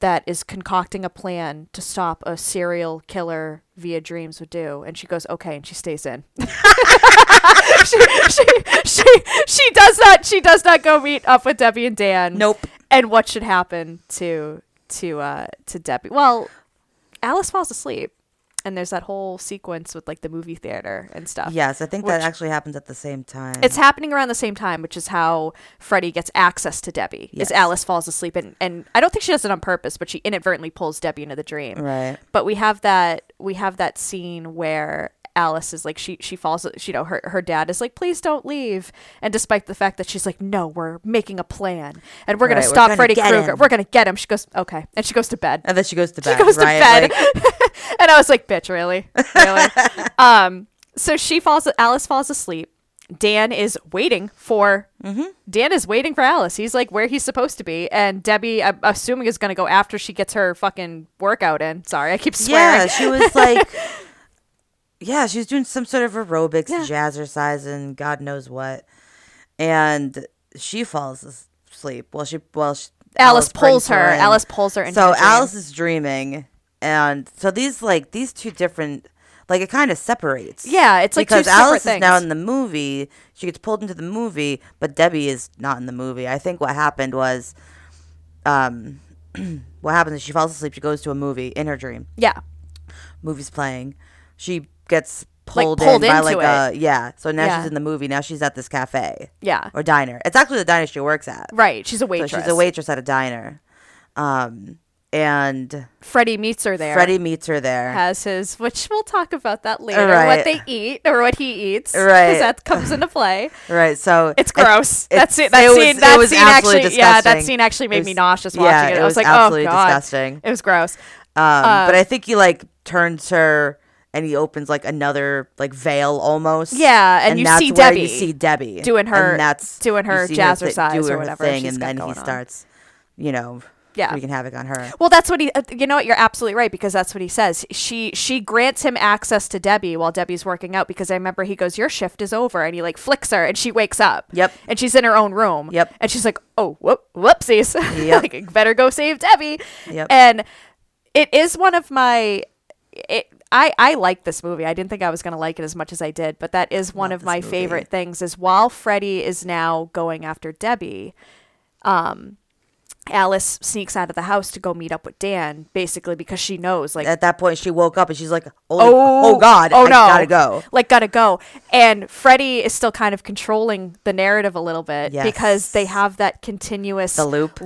that is concocting a plan to stop a serial killer via dreams would do, and she goes, okay, and she stays in. She does not go meet up with Debbie and Dan. Nope. And what should happen to Debbie? Well, Alice falls asleep. And there's that whole sequence with like the movie theater and stuff. Yes, I think that actually happens at the same time. It's happening around the same time, which is how Freddy gets access to Debbie. Yes. Is Alice falls asleep. And I don't think she does it on purpose, but she inadvertently pulls Debbie into the dream. Right. But we have that scene where Alice is like, she falls, you know, her dad is like, please don't leave. And despite the fact that she's like, no, we're making a plan and we're going to stop Freddy Krueger. We're going to get him. She goes, okay. And she goes to bed. And then she goes to bed. Like, and I was like, bitch, really? So Alice falls asleep. Dan is waiting for Alice. He's like where he's supposed to be. And Debbie, I'm assuming, is going to go after she gets her fucking workout in. Sorry, I keep swearing. Yeah, she was like... Yeah, she was doing some sort of aerobics, jazzercise, and God knows what. And she falls asleep. Alice pulls her. Alice pulls her into the dream. Alice is dreaming. And so these two different Like, it kind of separates. Yeah, it's like because two separate Alice things. Is now in the movie. She gets pulled into the movie, but Debbie is not in the movie. I think what happened was, what happens is she falls asleep. She goes to a movie in her dream. Yeah. Movie's playing. She gets pulled in by like it. So now she's in the movie. Now she's at this cafe. Yeah. Or diner. It's actually the diner she works at. Right. She's a waitress. So she's a waitress at a diner. And Freddy meets her there. Has his, which we'll talk about that later, right. What they eat or what he eats. Right. Because that comes into play. Right. So it's gross. That scene was absolutely disgusting. Yeah, that scene actually made me nauseous watching it. I was like, absolutely disgusting. It was gross. But I think he like turns her and he opens like another like veil almost. Yeah. And you see Debbie. You see Debbie doing her jazzercise or whatever. And then he starts, you know. Yeah, we can have it on her. Well, that's what he. You know what? You're absolutely right because that's what he says. She grants him access to Debbie while Debbie's working out because I remember he goes, "Your shift is over," and he like flicks her and she wakes up. Yep. And she's in her own room. Yep. And she's like, "Oh, whoopsies! Yep. Like, better go save Debbie." Yep. And it is one of my. I like this movie. I didn't think I was going to like it as much as I did, but that is one of my favorite things. Is while Freddy is now going after Debbie, Alice sneaks out of the house to go meet up with Dan, basically because she knows, like, at that point she woke up and she's like, gotta go. And Freddy is still kind of controlling the narrative a little bit because they have that continuous loop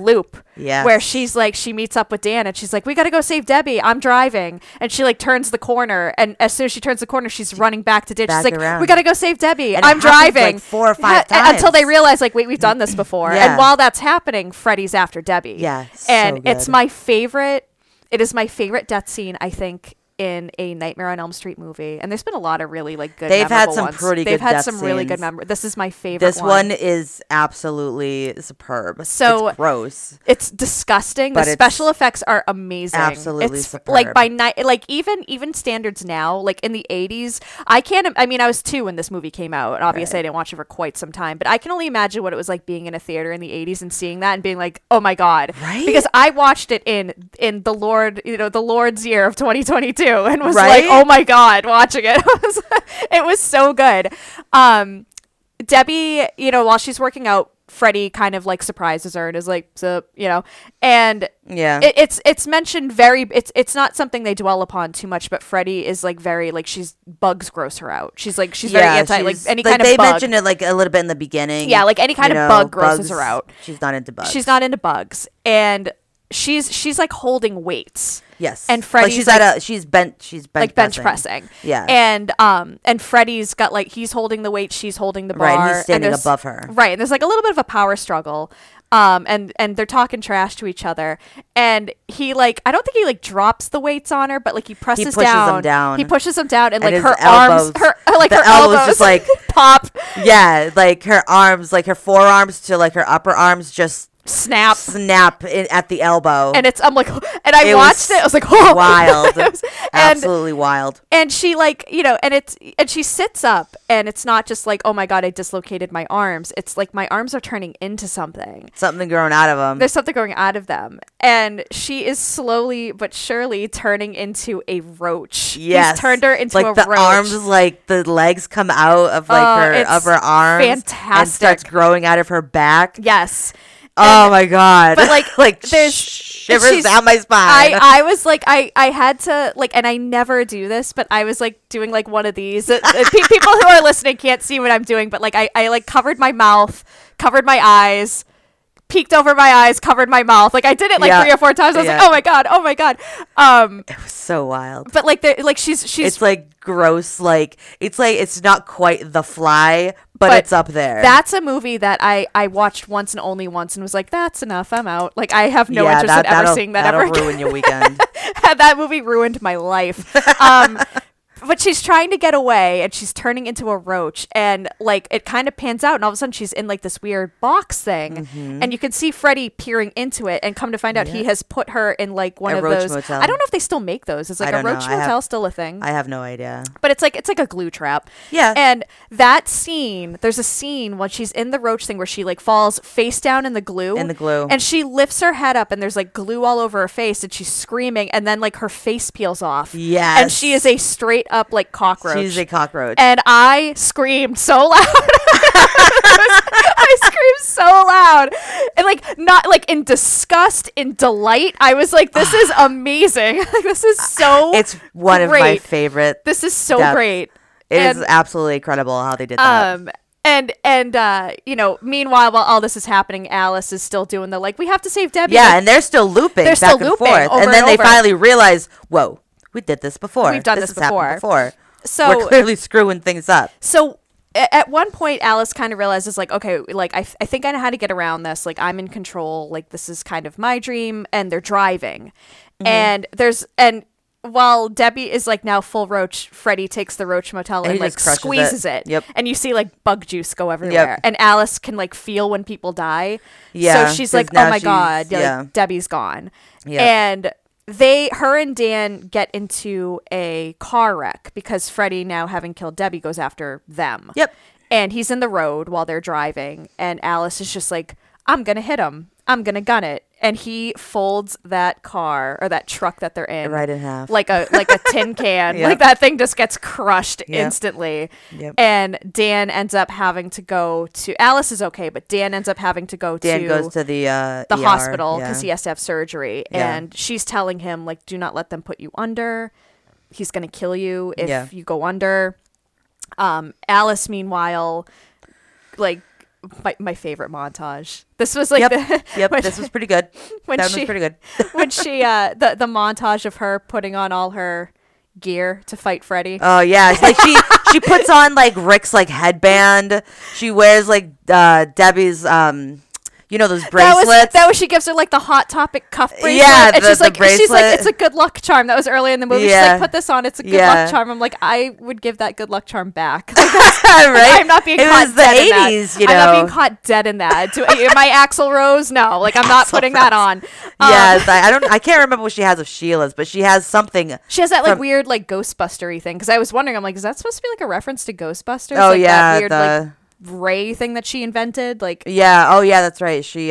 where she's like, she meets up with Dan and she's like, we gotta go save Debbie, I'm driving, and she like turns the corner, and as soon as she turns the corner she's running back to ditch. She's like, we gotta go save Debbie, and I'm driving, like 4 or 5 times until they realize, like, wait, we've done this before. And while that's happening, Freddy's after Debbie. It is my favorite death scene, I think, in a Nightmare on Elm Street movie. And there's been a lot of really like good. They've had some really good death scenes. This is my favorite. This one is absolutely superb. So it's gross. It's disgusting. But the special effects are amazing. Absolutely, it's superb. Like even standards now, like in the 80s. I was 2 when this movie came out. And obviously, I didn't watch it for quite some time. But I can only imagine what it was like being in a theater in the 80s and seeing that and being like, oh my god, right? Because I watched it in the Lord's year of 2022. And was like, oh my god, watching it. It was so good. Debbie, while she's working out, Freddy kind of like surprises her and is like, so, and it's mentioned very, it's not something they dwell upon too much, but Freddy is like very like, she's bugs gross her out. She's like, she's very anti, like any kind of bug. They mentioned it like a little bit in the beginning. Yeah, like any kind of bug grosses her out. She's not into bugs. And she's like holding weights. Yes. And Freddy's like she's bench pressing. Yeah. And Freddy's got like, he's holding the weight, she's holding the bar. Right, and he's standing above her. Right. And there's like a little bit of a power struggle. And they're talking trash to each other. And he like, I don't think he like drops the weights on her, but like he pushes them down, and like her elbows just like pop. Yeah, like her arms, like her forearms to like her upper arms just snap at the elbow, and it's, I'm like, and I watched it, I was like, oh, wild. Absolutely wild. And she like, and she sits up, and it's not just like, oh my god, I dislocated my arms, it's like my arms are turning into something growing out of them. There's something going out of them, and she is slowly but surely turning into a roach. Yes. He's turned her into like a roach. Like the arms, like the legs come out of like her upper arms. Fantastic. And starts growing out of her back. Yes. Oh my god! But like, there's shivers down my spine. I was like, I had to like, and I never do this, but I was like doing like one of these. People who are listening can't see what I'm doing, but like I like covered my mouth, covered my eyes, peeked over my eyes, covered my mouth. Like I did it like 3 or 4 times. I was like, oh my god. It was so wild. But like, she's. It's like gross. Like it's not quite The Fly. But it's up there. That's a movie that I watched once and only once and was like, that's enough, I'm out. Like, I have no interest in ever seeing that ever again. That'll ruin your weekend. That movie ruined my life. But she's trying to get away, and she's turning into a roach, and like it kind of pans out, and all of a sudden she's in like this weird box thing, and you can see Freddy peering into it, and come to find out he has put her in like one of those motel. I don't know if they still make those. It's like a roach motel still a thing? I have no idea. But it's like a glue trap. Yeah. And that scene, there's a scene when she's in the roach thing where she like falls face down in the glue. And she lifts her head up, and there's like glue all over her face, and she's screaming, and then like her face peels off. Yes. And she is a straight up up like cockroach. She's a cockroach. And I screamed so loud. I screamed so loud. And like, not like in disgust, in delight. I was like, this is amazing. Like, this is so It's one great. Of my favorite. This is so depth. Great. It is absolutely incredible how they did that. And you know, meanwhile, while all this is happening, Alice is still doing the, like, we have to save Debbie. Yeah, and they're still looping back and forth. And then they finally realize, whoa, we did this before. We've done this before. So we're clearly screwing things up. So at one point, Alice kind of realizes, like, okay, like, I think I know how to get around this. Like, I'm in control. Like, this is kind of my dream. And they're driving. Mm-hmm. And while Debbie is like now full roach, Freddy takes the roach motel and like squeezes it. Yep. And you see like bug juice go everywhere. Yep. And Alice can like feel when people die. Yeah. So she's like, oh my God, like, Debbie's gone. Yep. And her and Dan get into a car wreck because Freddy, now having killed Debbie, goes after them. Yep. And he's in the road while they're driving. And Alice is just like, I'm going to hit him. I'm going to gun it. And he folds that car or that truck that they're in right in half, like a tin can. Yep. Like that thing just gets crushed instantly. Yep. And Dan ends up having to go to Alice is okay, but Dan ends up having to go Dan to goes to the ER, hospital because he has to have surgery. Yeah. And she's telling him, like, do not let them put you under. He's going to kill you if you go under. Alice, meanwhile, like. My favorite montage. This was like this was pretty good. That was pretty good. When she the montage of her putting on all her gear to fight Freddy. Oh yeah, it's like she puts on like Rick's like headband. She wears like Debbie's you know those bracelets. That was she gives her like the Hot Topic cuff bracelet. Yeah, and she's like it's a good luck charm. That was early in the movie. Yeah. She's like, put this on. It's a good luck charm. I'm like, I would give that good luck charm back. Like, right? I'm not being caught dead in that. It was the '80s, you know. I'm not being caught dead in that. Am I Axl Rose? No, like I'm not putting that on. Yes, I can't remember what she has of Sheila's, but she has something. She has that like weird like Ghostbustery thing because I was wondering. I'm like, is that supposed to be like a reference to Ghostbusters? Oh like, yeah, that weird, like, ray thing that she invented, like that's right. She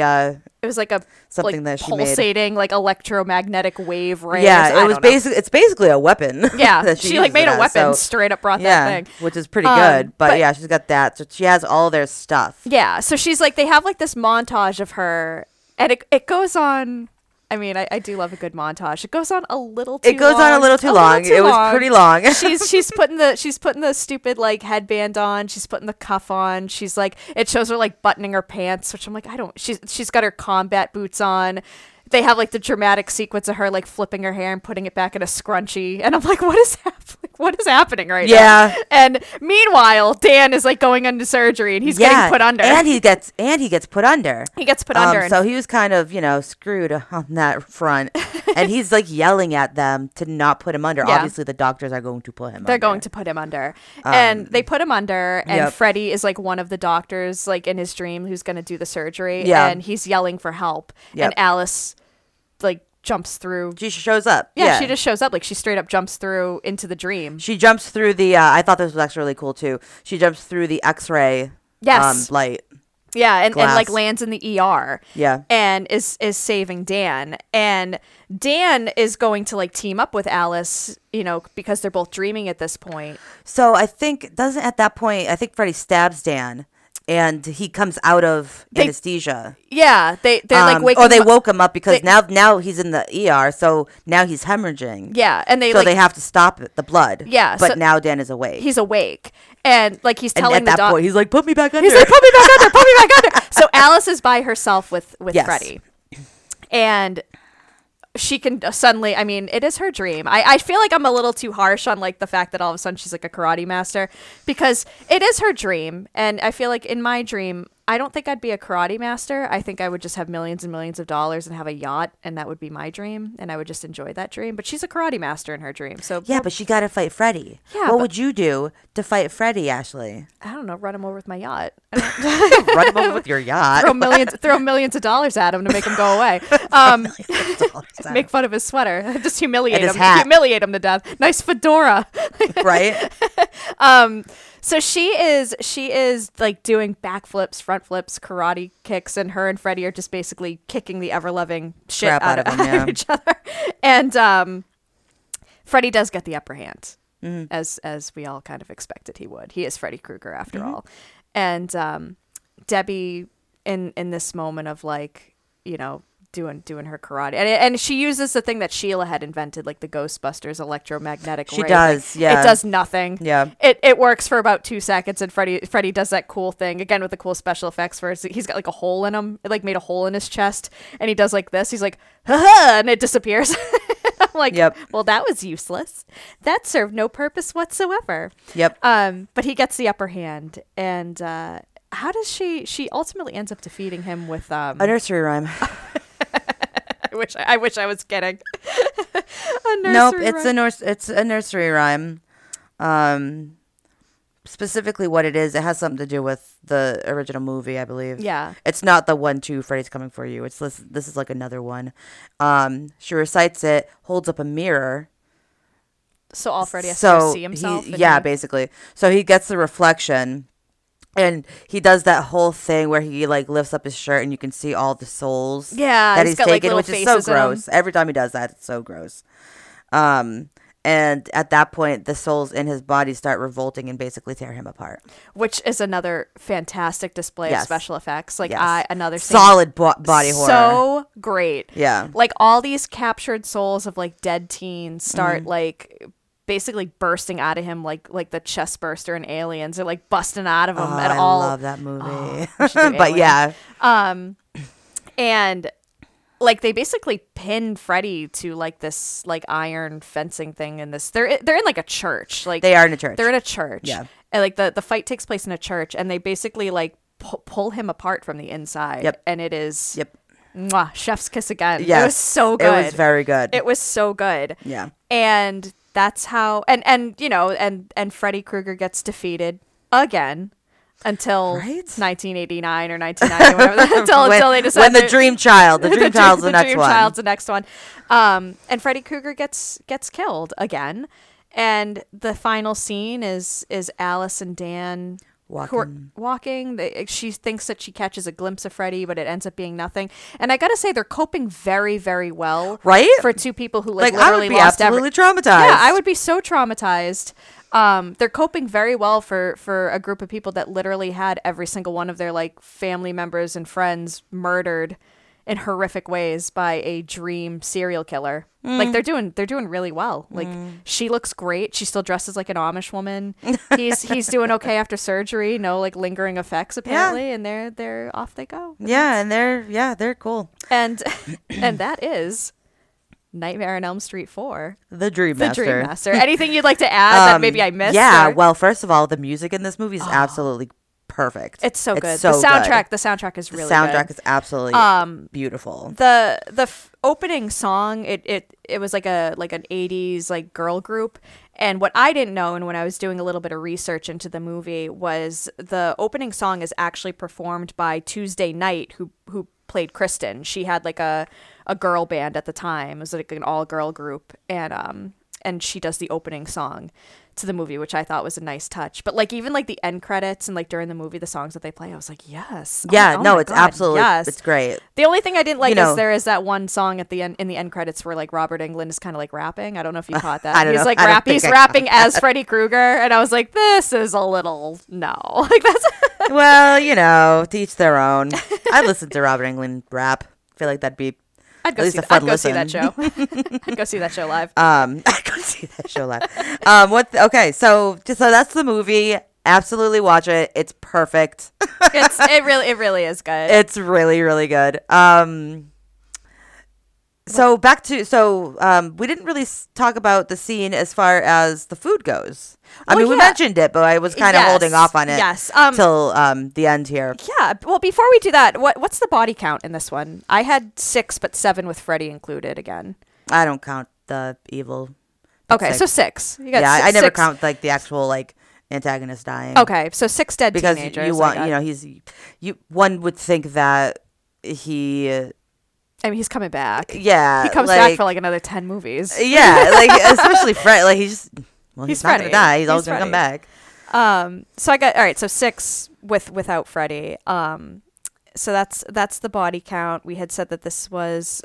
it was like a something like that she pulsating made. Like electromagnetic wave ray. Yeah, it was basically it's basically a weapon. Yeah, that she like made a weapon, so straight up brought that thing, which is pretty good. But yeah, she's got that. So she has all their stuff. Yeah, so she's like they have like this montage of her, and it goes on. I mean, I do love a good montage. It goes on a little too long. It was pretty long. she's putting the stupid like headband on. She's putting the cuff on. She's like, it shows her like buttoning her pants, which I'm like, she's got her combat boots on. They have like the dramatic sequence of her like flipping her hair and putting it back in a scrunchie, and I'm like, what is happening right now? Yeah. And meanwhile, Dan is like going into surgery, and he's getting put under, and he gets put under. So he was kind of, you know, screwed on that front, and he's like yelling at them to not put him under. Yeah. Obviously, the doctors are going to put him. They're going to put him under, and they put him under, and Freddy is like one of the doctors, like in his dream, who's going to do the surgery, and he's yelling for help, and Alice. Like jumps through. She shows up. Yeah, she just shows up. Like she straight up jumps through into the dream. She jumps through the. I thought this was actually really cool too. She jumps through the X-ray. Yes. Light. Yeah, and like lands in the ER. Yeah. And is saving Dan, and Dan is going to like team up with Alice, you know, because they're both dreaming at this point. So I think at that point Freddy stabs Dan. And he comes out of anesthesia. Yeah, they're like waking. Or they woke him up because now he's in the ER, so now he's hemorrhaging. Yeah, and they have to stop the blood. Yeah, but now Dan is awake. He's awake, and like he's telling the doctor. At that point, he's like, "Put me back under." He's like, "Put me back under. Put me back under." So Alice is by herself with Freddy, and. She can suddenly, I mean, it is her dream. I feel like I'm a little too harsh on like the fact that all of a sudden she's like a karate master, because it is her dream. And I feel like in my dream, I don't think I'd be a karate master. I think I would just have millions and millions of dollars and have a yacht, and that would be my dream, and I would just enjoy that dream. But she's a karate master in her dream. So yeah, but she got to fight Freddy. Yeah, what would you do to fight Freddy, Ashley? I don't know. Run him over with my yacht. Run him over with your yacht. Throw millions of dollars at him to make him go away. Make fun of his sweater. Just humiliate him. Humiliate him to death. Nice fedora. Right? So she is like doing backflips, front flips, karate kicks, and her and Freddy are just basically kicking the ever-loving shit out of each other. And Freddy does get the upper hand. mm-hmm. as we all kind of expected he would. He is Freddy Krueger after mm-hmm. all. And Debbie in this moment of like, you know, doing her karate, and she uses the thing that Sheila had invented, like the Ghostbusters electromagnetic ray. She does, yeah. It does nothing. Yeah, it works for about 2 seconds, and Freddy does that cool thing again with the cool special effects. First, he's got like a hole in him. It like made a hole in his chest, and he does like this. He's like, ha, and it disappears. I'm like, yep. Well, that was useless. That served no purpose whatsoever. Yep. But he gets the upper hand, and how does she ultimately ends up defeating him with a nursery rhyme. I wish I was kidding. It's a nursery rhyme. Specifically, what it is, it has something to do with the original movie, I believe. Yeah, it's not the 1-2 Freddy's coming for you. It's this is like another one. She recites it, holds up a mirror. So all Freddy has to see himself. Basically. So he gets the reflection. And he does that whole thing where he like lifts up his shirt and you can see all the souls that he's taken, which is so gross. Every time he does that, it's so gross. And at that point, the souls in his body start revolting and basically tear him apart. Which is another fantastic display of special effects. Like another solid body horror. So great. Yeah. Like all these captured souls of like dead teens start like basically bursting out of him like the chest burster in Aliens. They're like busting out of him at all. I love that movie. But yeah. And like they basically pin Freddy to like this like iron fencing thing in this. They're in like a church. Like they are in a church. They're in a church. Yeah. And like the fight takes place in a church, and they basically like pull him apart from the inside. Yep. And it is. Yep. Mwah, chef's kiss again. Yes. It was so good. It was very good. It was so good. Yeah. And that's how, and you know, and Freddy Krueger gets defeated again until 1989 or 1990, whatever, until they decide when the Dream Child's the next one. And Freddy Krueger gets killed again, and the final scene is Alice and Dan walking. She thinks that she catches a glimpse of Freddy, but it ends up being nothing. And I gotta say, they're coping very, very well, right? For two people who like literally lost everything. I would be absolutely traumatized. Yeah, I would be so traumatized. They're coping very well for a group of people that literally had every single one of their like family members and friends murdered in horrific ways by a dream serial killer. Like they're doing really well. Like she looks great. She still dresses like an Amish woman. He's doing okay after surgery. No like lingering effects apparently. Yeah. And they're off they go. Yeah, and they're cool. And that is Nightmare on Elm Street 4: The Dream Master. The Dream Master. Anything you'd like to add that maybe I missed? Yeah. Or? Well, first of all, the music in this movie is absolutely perfect. It's so good. So the soundtrack is really good. The soundtrack is absolutely beautiful. The opening song, it was like an 80s like girl group, and what I didn't know, and when I was doing a little bit of research into the movie, was the opening song is actually performed by Tuesday Knight, who played Kristen. She had like a girl band at the time. It was like an all girl group, and she does the opening song to the movie, which I thought was a nice touch. But like even like the end credits and like during the movie, the songs that they play, I was like, yes. It's absolutely, yes. It's great. The only thing I didn't like is there is that one song at the end, in the end credits, where like Robert Englund is kind of like rapping. I don't know if you caught that. He's rapping as Freddy Krueger, and I was like, this is a little like that's well, you know, to each their own. I listened to Robert Englund rap. I feel like that'd be I'd go see that show live. Okay, so that's the movie. Absolutely watch it. It's perfect. It really is good. It's really, really good. We didn't really talk about the scene as far as the food goes. I mean, we mentioned it, but I was kind of holding off on it till the end here. Yeah. Well, before we do that, what's the body count in this one? I had 6, but 7 with Freddy included again. I don't count the evil. Okay, so 6. You got six. I never count like the actual like antagonist dying. Okay, so 6 dead teenagers. Because one would think that he. I mean, he's coming back. Yeah. He comes back for like another 10 movies. Yeah. Like, especially Freddy. Like, he's not going to die. He's always going to come back. So 6 without Freddy. So that's the body count. We had said that this was,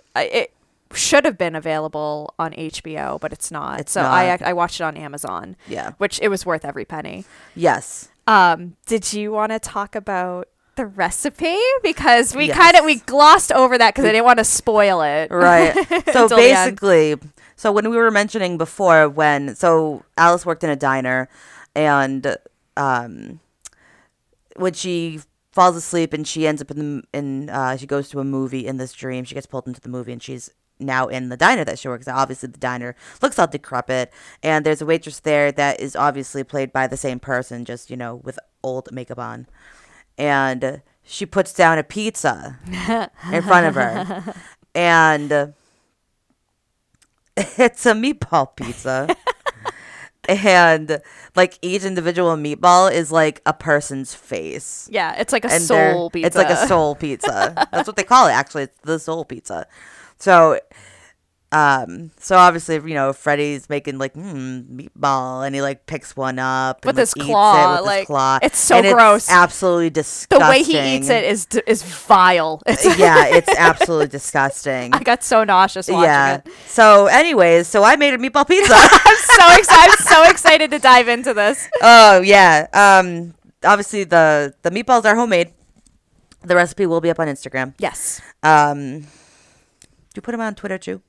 should have been available on HBO, but it's not. It's so not. I watched it on Amazon. Yeah, which it was worth every penny. Yes. Did you want to talk about the recipe? Because we kind of glossed over that because I didn't want to spoil it. Right. So basically, so when we were mentioning before, so Alice worked in a diner, and when she falls asleep and she ends up in she goes to a movie in this dream. She gets pulled into the movie and she's now in the diner that she works at. Obviously, the diner looks all decrepit, and there's a waitress there that is obviously played by the same person, just, you know, with old makeup on. And she puts down a pizza in front of her, and it's a meatball pizza. And like each individual meatball is like a person's face. Yeah, it's like a soul pizza. It's like a soul pizza. That's what they call it. Actually, it's the soul pizza. So, so obviously, you know, Freddy's making like meatball, and he like picks one up with his claw. It's so gross. It's absolutely disgusting. The way he eats it is vile. It's absolutely disgusting. I got so nauseous watching it. So, anyways, I made a meatball pizza. I'm so excited to dive into this. Oh yeah. Obviously the meatballs are homemade. The recipe will be up on Instagram. Yes. Do you put them on Twitter too?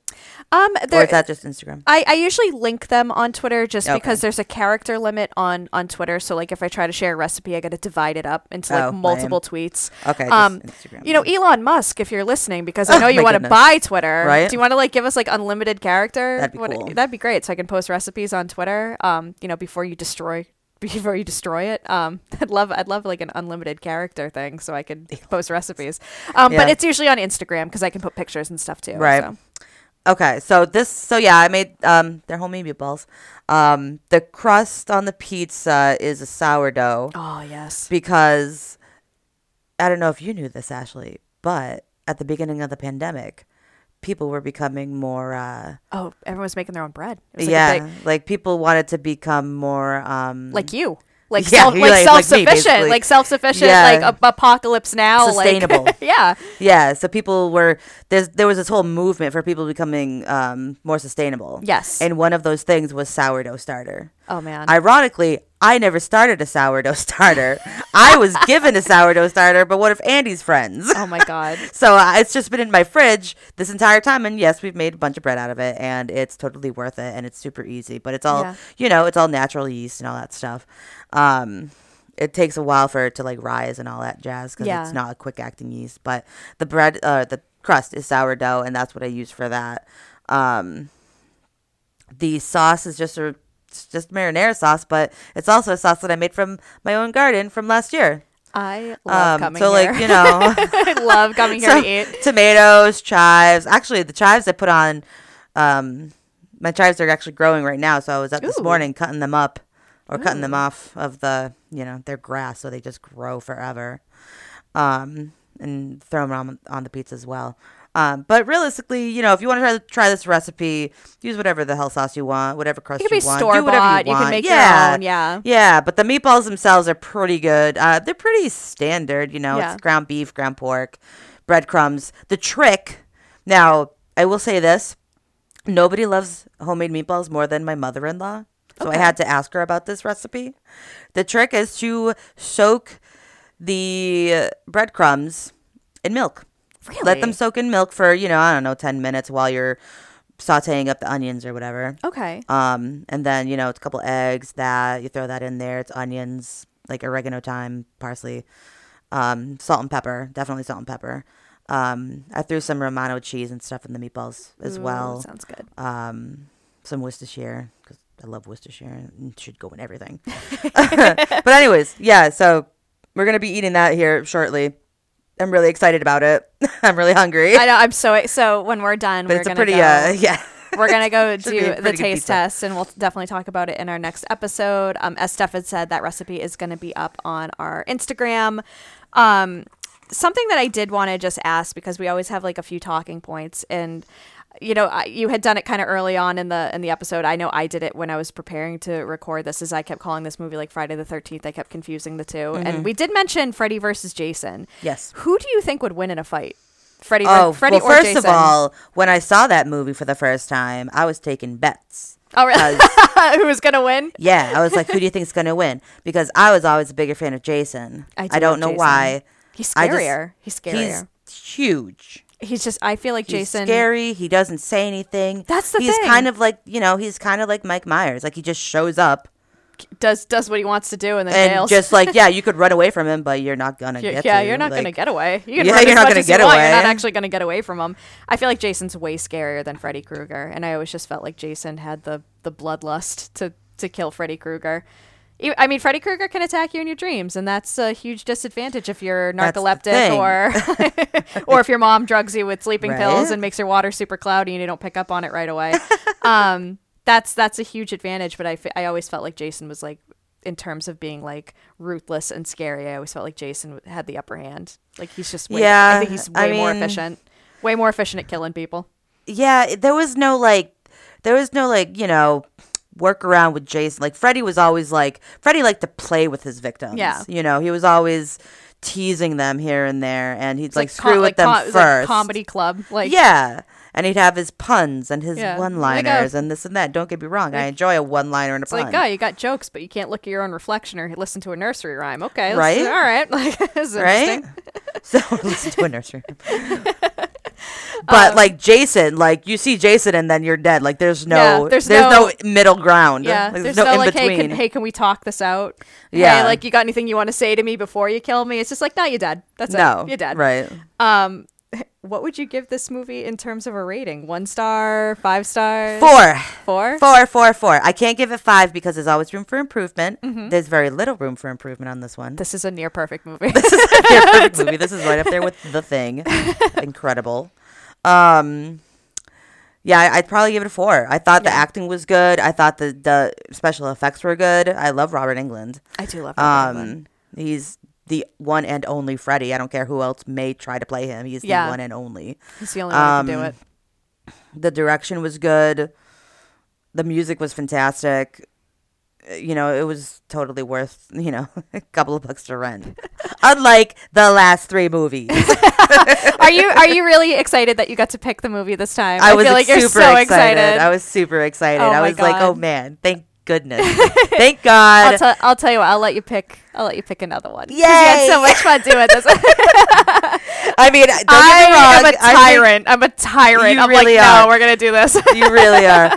Or is that just Instagram? I usually link them on Twitter because there's a character limit on Twitter. So like if I try to share a recipe, I got to divide it up into multiple tweets. Okay, just Instagram. You know, Elon Musk, if you're listening, because I know you want to buy Twitter. Right? Do you want to like give us like unlimited character? That'd be cool. That'd be great. So I can post recipes on Twitter. You know, before you destroy it. I'd love like an unlimited character thing so I could post recipes. But it's usually on Instagram because I can put pictures and stuff too. Right. So. Okay. So I made they're homemade meatballs. The crust on the pizza is a sourdough. Oh yes. Because I don't know if you knew this, Ashley, but at the beginning of the pandemic, people were becoming more everyone's making their own bread. It was like people wanted to become more like you. Self-sufficient, apocalypse now, sustainable. So people were there was this whole movement for people becoming more sustainable. Yes. And one of those things was sourdough starter. Oh man. Ironically, I never started a sourdough starter. I was given a sourdough starter, but one of Andy's friends. Oh my God. So it's just been in my fridge this entire time. And yes, we've made a bunch of bread out of it, and it's totally worth it, and it's super easy, but it's all, it's all natural yeast and all that stuff. It takes a while for it to like rise and all that jazz because it's not a quick acting yeast, but the bread, the crust is sourdough, and that's what I use for that. The sauce is just marinara sauce, but it's also a sauce that I made from my own garden from last year. I love coming here. I love coming here to eat. Tomatoes, chives. Actually, the chives I put on, my chives are actually growing right now. So I was up this morning cutting them up or cutting them off of their grass. So they just grow forever. And throw them on the pizza as well. But realistically, you know, if you want to try this recipe, use whatever the hell sauce you want, whatever crust you want. It could be store-bought. You can make your own, Yeah, but the meatballs themselves are pretty good. They're pretty standard, you know. Yeah. It's ground beef, ground pork, breadcrumbs. The trick, now, I will say this. Nobody loves homemade meatballs more than my mother-in-law. So I had to ask her about this recipe. The trick is to soak the breadcrumbs in milk. Really? Let them soak in milk for, 10 minutes while you're sauteing up the onions or whatever. Okay. And then, it's a couple eggs that you throw that in there. It's onions, like oregano, thyme, parsley, salt and pepper. Definitely salt and pepper. I threw some Romano cheese and stuff in the meatballs as well. Sounds good. Some Worcestershire because I love Worcestershire and it should go in everything. But anyways, so we're going to be eating that here shortly. I'm really excited about it. I'm really hungry. I know. I'm so when we're done, we're going to go. We're going to go do the taste test, and we'll definitely talk about it in our next episode. As Steph had said, that recipe is going to be up on our Instagram. Something that I did want to just ask, because we always have like a few talking points, and you had done it kind of early on in the episode. I know I did it when I was preparing to record this, is I kept calling this movie like Friday the 13th. I kept confusing the two. Mm-hmm. And we did mention Freddy versus Jason. Yes. Who do you think would win in a fight? Freddy. Freddy, or Jason. First of all, when I saw that movie for the first time, I was taking bets. Oh, really? Who was going to win? Yeah. I was like, who do you think is going to win? Because I was always a bigger fan of Jason. I don't know why. He's scarier. He's huge. He's just, I feel like Jason. He's scary. He doesn't say anything. That's the thing. He's kind of like, you know, he's kind of like Mike Myers. Like, he just shows up. Does what he wants to do and then bails. Just like, yeah, you could run away from him, but you're not going to get away. Yeah, you're not going to get away. You can run as much as you want. You're not actually going to get away from him. I feel like Jason's way scarier than Freddy Krueger, and I always just felt like Jason had the bloodlust to kill Freddy Krueger. I mean, Freddy Krueger can attack you in your dreams, and that's a huge disadvantage if you're narcoleptic or if your mom drugs you with sleeping pills and makes your water super cloudy and you don't pick up on it right away. That's a huge advantage, but I always felt like Jason was like, in terms of being like ruthless and scary, I always felt like Jason had the upper hand. Like he's just I think he's way more efficient at killing people. Yeah, there was no you know, work around with Jason. Like Freddy was always like, Freddy liked to play with his victims. Yeah, you know, he was always teasing them here and there, and he'd screw with them first. Like comedy club, like yeah. And he'd have his puns and his one-liners and this and that. Don't get me wrong. I enjoy a one-liner and a pun. It's like, oh, you got jokes, but you can't look at your own reflection or listen to a nursery rhyme. Okay. Right? All right. Like, this is interesting. So listen to a nursery rhyme. But, like, Jason, like, you see Jason and then you're dead. Like, there's no middle ground. Yeah. Like, there's no in between. Hey, can we talk this out? Yeah. Hey, like, you got anything you want to say to me before you kill me? It's just like, no, you're dead. That's it. You're dead. Right. What would you give this movie in terms of a rating? 1 star, 5 stars? 4. 4? 4. I can't give it 5 because there's always room for improvement. Mm-hmm. There's very little room for improvement on this one. This is a near perfect movie. This is right up there with The Thing. Incredible. Yeah, I'd probably give it a 4. I thought the acting was good. I thought the special effects were good. I love Robert Englund. I do love Robert Englund. He's the one and only Freddy. I don't care who else may try to play him. He's the one and only. He's the only one who can do it. The direction was good. The music was fantastic. You know, it was totally worth, you know, a couple of bucks to rent. Unlike the last 3 movies. Are you really excited that you got to pick the movie this time? I feel like you're so excited. I was super excited. Oh, I was like, oh man, thank goodness. Thank God. I'll tell you what, I'll let you pick another one. Yay! You had so much fun doing this. I mean, don't get me wrong. I'm a tyrant. You really are. No, we're going to do this. You really are.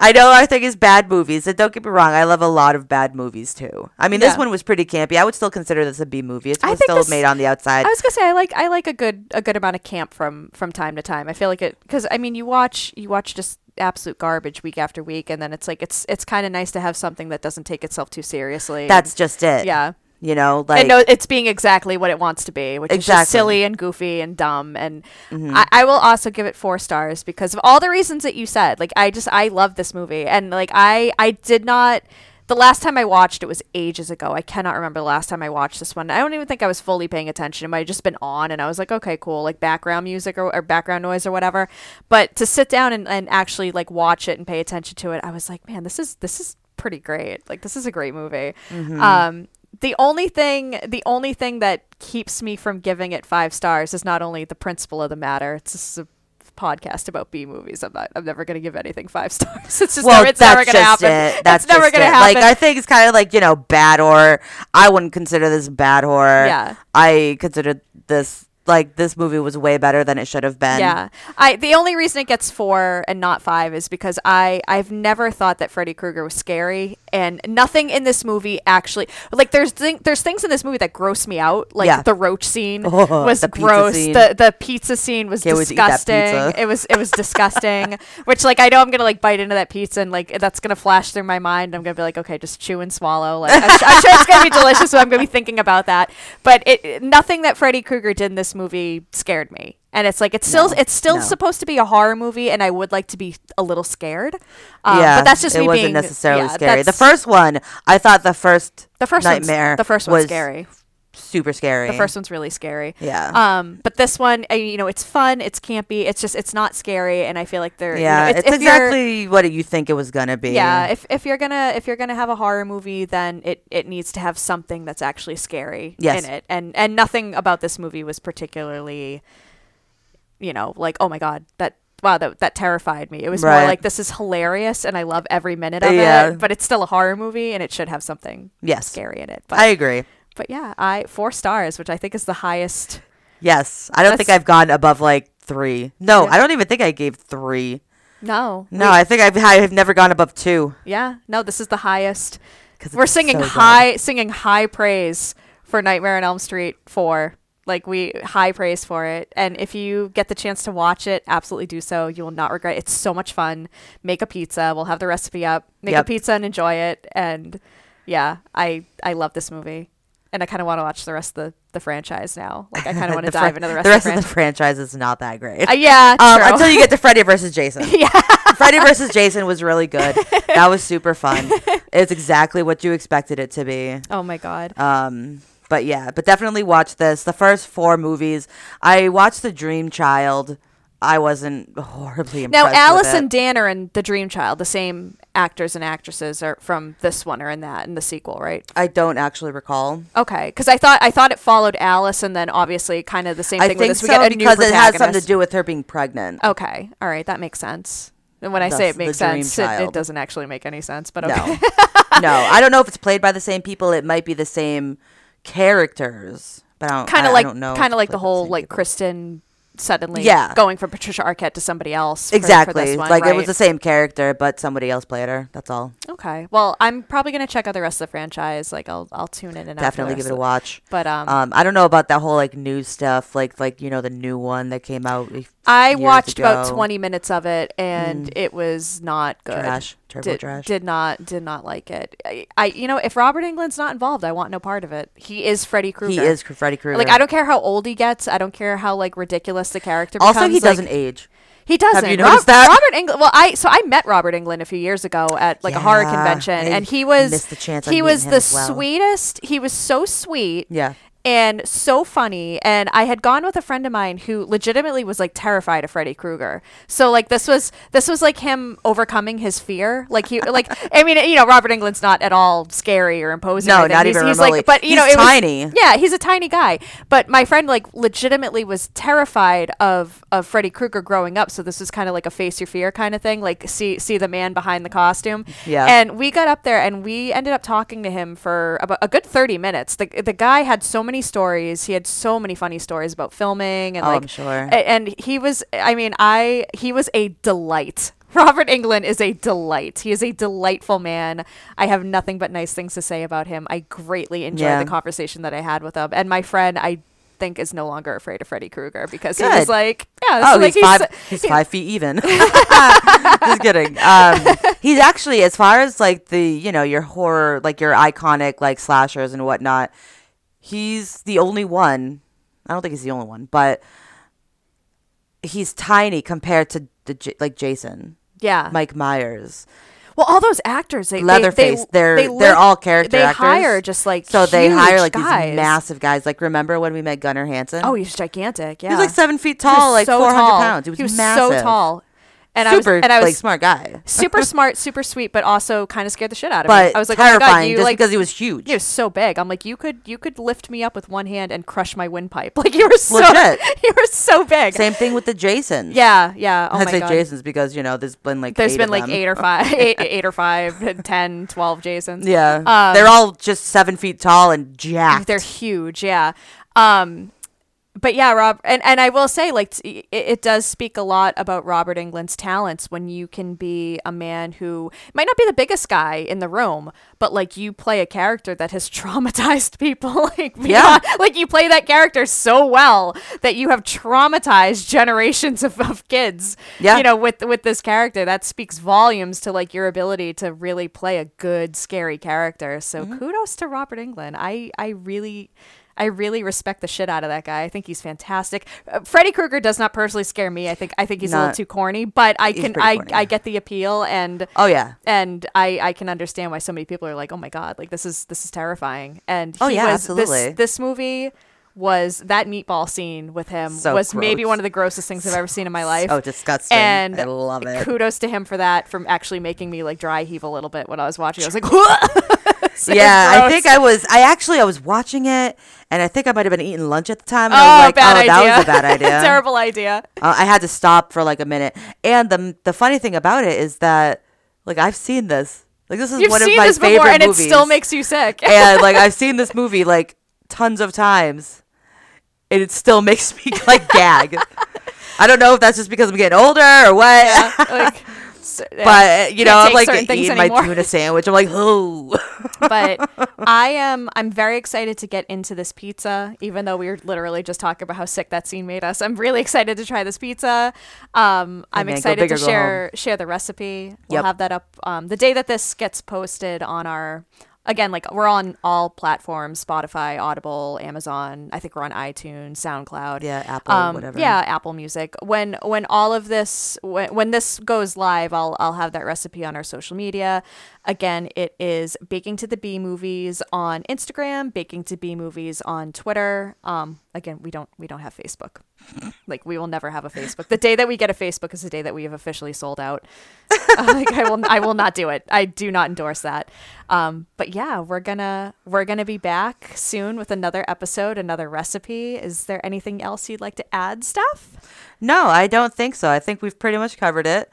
I know our thing is bad movies, and don't get me wrong, I love a lot of bad movies too. I mean, this one was pretty campy. I would still consider this a B movie. It was still made on the outside. I was gonna say I like a good amount of camp from time to time. I feel like it because I mean you watch just absolute garbage week after week, and then it's like it's kind of nice to have something that doesn't take itself too seriously. That's just it. Yeah. You know, like and no, it's being exactly what it wants to be, which is just silly and goofy and dumb. And I will also give it 4 stars because of all the reasons that you said. Like, I love this movie, and like I did not. The last time I watched it was ages ago. I cannot remember the last time I watched this one. I don't even think I was fully paying attention. It might have just been on, and I was like, okay, cool, like background music or background noise or whatever. But to sit down and actually like watch it and pay attention to it, I was like, man, this is pretty great. Like, this is a great movie. Mm-hmm. The only thing that keeps me from giving it 5 stars is not only the principle of the matter. It's just a podcast about B movies. I'm never going to give anything 5 stars. It's just never going to happen. That's never going to happen. Like, I think it's kind of like, you know, bad horror. I wouldn't consider this bad horror. Yeah. I consider this. Like, this movie was way better than it should have been. Yeah. The only reason it gets 4 and not 5 is because I've never thought that Freddy Krueger was scary. And nothing in this movie actually... Like, there's things in this movie that gross me out. Like, the roach scene was gross. The pizza scene was disgusting. It was disgusting. Which, like, I know I'm going to, like, bite into that pizza and, like, that's going to flash through my mind. I'm going to be like, okay, just chew and swallow. Like, I'm sure it's going to be delicious, so I'm going to be thinking about that. But nothing that Freddy Krueger did in this movie scared me, and it's like it's still supposed to be a horror movie, and I would like to be a little scared. But that's just it wasn't necessarily scary. The first one, I thought the first Nightmare was scary. super scary. The first one's really scary. Yeah. But this one, you know, it's fun, it's campy, it's just, it's not scary, and I feel like they're, yeah, you know, it's exactly what you think it was gonna be. Yeah. If you're gonna have a horror movie, then it needs to have something that's actually scary in it, and nothing about this movie was particularly, you know, like, oh my god, that terrified me. It was more like, this is hilarious and I love every minute of it, but it's still a horror movie and it should have something scary in it. But I agree. But yeah, 4 stars, which I think is the highest. Yes. I don't think I've gone above like 3. No, yeah. I don't even think I gave 3. No. No, I think I've never gone above 2. Yeah. No, this is the highest. We're singing high praise for Nightmare on Elm Street 4. Like, we high praise for it. And if you get the chance to watch it, absolutely do so. You will not regret it. It's so much fun. Make a pizza. We'll have the recipe up. Make a pizza and enjoy it. And yeah, I love this movie. And I kind of want to watch the rest of the franchise now. Like, I kind of want to dive into the rest of the franchise is not that great. Yeah, true. Until you get to Freddy versus Jason. Yeah. Freddy versus Jason was really good. That was super fun. It's exactly what you expected it to be. Oh, my God. But, yeah. But definitely watch this. The first 4 movies. I watched The Dream Child. I wasn't horribly impressed with it. Now, Allison Danner and The Dream Child, the same actors and actresses are from this one or in that in the sequel, right? I don't actually recall. Okay, because I thought it followed Alice, and then obviously kind of the same thing with this. We get a new protagonist. Because it has something to do with her being pregnant. Okay, all right, that makes sense. And when I say it makes sense, it doesn't actually make any sense. But okay. No, I don't know if it's played by the same people. It might be the same characters, but I don't know. Kind of like the whole like people. Kristen. Suddenly going from Patricia Arquette to somebody else for this one, like right? It was the same character but somebody else played her, that's all. Okay, well, I'm probably gonna check out the rest of the franchise. Like I'll tune in and definitely give it a watch. But I don't know about that whole like new stuff, like you know, the new one that came out. I watched about 20 minutes of it and it was not good. Trash. Did not like it. I you know, if Robert Englund's not involved, I want no part of it. He is Freddy Krueger. Like, I don't care how old he gets. I don't care how like ridiculous the character becomes. Also, he doesn't age. He doesn't. Have you noticed that? Robert Englund. Well, I met Robert Englund a few years ago at like a horror convention, and he was the sweetest. He was so sweet. Yeah. And so funny. And I had gone with a friend of mine who legitimately was like terrified of Freddy Krueger. So like this was like him overcoming his fear. Like he like I mean, you know, Robert Englund's not at all scary or imposing. No, not even remotely. Like, but you know, tiny. Yeah, he's a tiny guy. But my friend like legitimately was terrified of Freddy Krueger growing up. So this was kind of like a face your fear kind of thing. Like see the man behind the costume. Yeah. And we got up there and we ended up talking to him for about a good 30 minutes. The guy had so many stories. He had so many funny stories about filming and I'm sure. And he was a delight. Robert Englund is a delight. He is a delightful man. I have nothing but nice things to say about him. I greatly enjoyed the conversation that I had with him. And my friend, I think, is no longer afraid of Freddy Krueger because he was like, he's 5 feet even. Just kidding. He's actually, as far as like the, you know, your horror, like your iconic like slashers and whatnot, he's the only one. I don't think he's the only one, but he's tiny compared to like Jason. Yeah, Mike Myers. Well, all those actors, Leatherface, they're all character actors. They hire just like so huge they hire like guys. These massive guys. Like, remember when we met Gunnar Hansen? Oh, he's gigantic. Yeah, he was like 7 feet tall, like so 400 tall. Pounds. He was massive. So tall. And I was like smart guy, super smart, super sweet, but also kind of scared the shit out of me. I was like, terrifying, oh my God, just like, because he was huge. He was so big. I'm like, you could lift me up with one hand and crush my windpipe. Like, you were so legit. You were so big. Same thing with the Jasons. Yeah. Oh my God. I say Jasons because, you know, there's been like eight or five, 10, 12 Jasons. Yeah, they're all just 7 feet tall and jacked. They're huge. Yeah. But yeah, Rob, and I will say, like, it does speak a lot about Robert Englund's talents when you can be a man who might not be the biggest guy in the room, but like you play a character that has traumatized people. Like you play that character so well that you have traumatized generations of kids. Yeah. You know, with this character, that speaks volumes to like your ability to really play a good, scary character. So kudos to Robert Englund. I really. I really respect the shit out of that guy. I think he's fantastic. Freddy Krueger does not personally scare me. I think he's a little too corny, but I get the appeal, and I can understand why so many people are like, oh my god, like this is terrifying. And absolutely. This movie was that meatball scene with him maybe one of the grossest things I've ever seen in my life. Oh, disgusting. And I love it. Kudos to him for that, from actually making me like dry heave a little bit when I was watching. I was like, so yeah, I was watching it, and I think I might have been eating lunch at the time. And I was like, that was a bad idea. Terrible idea. I had to stop for like a minute. And the funny thing about it is that like I've seen this. Like this is one of my favorite movies. And it still makes you sick. And like I've seen this movie like tons of times. It still makes me like gag. I don't know if that's just because I'm getting older or what. Yeah, like, but you know, I'm like eating my tuna sandwich. I'm like, oh. But I'm very excited to get into this pizza, even though we were literally just talking about how sick that scene made us. I'm really excited to try this pizza. I'm excited to share the recipe. We'll have that up the day that this gets posted on our. Again, like we're on all platforms, Spotify, Audible, Amazon. I think we're on iTunes, SoundCloud. Yeah, Apple, whatever. Yeah, Apple Music. When all of this, when this goes live, I'll have that recipe on our social media. Again, it is Baking to the B Movies on Instagram, Baking to B Movies on Twitter. Again, we don't have Facebook. Like we will never have a Facebook. The day that we get a Facebook is the day that we have officially sold out. I will not do it. I do not endorse that. But yeah, we're gonna be back soon with another episode, another recipe. Is there anything else you'd like to add, Steph? No, I don't think so. I think we've pretty much covered it.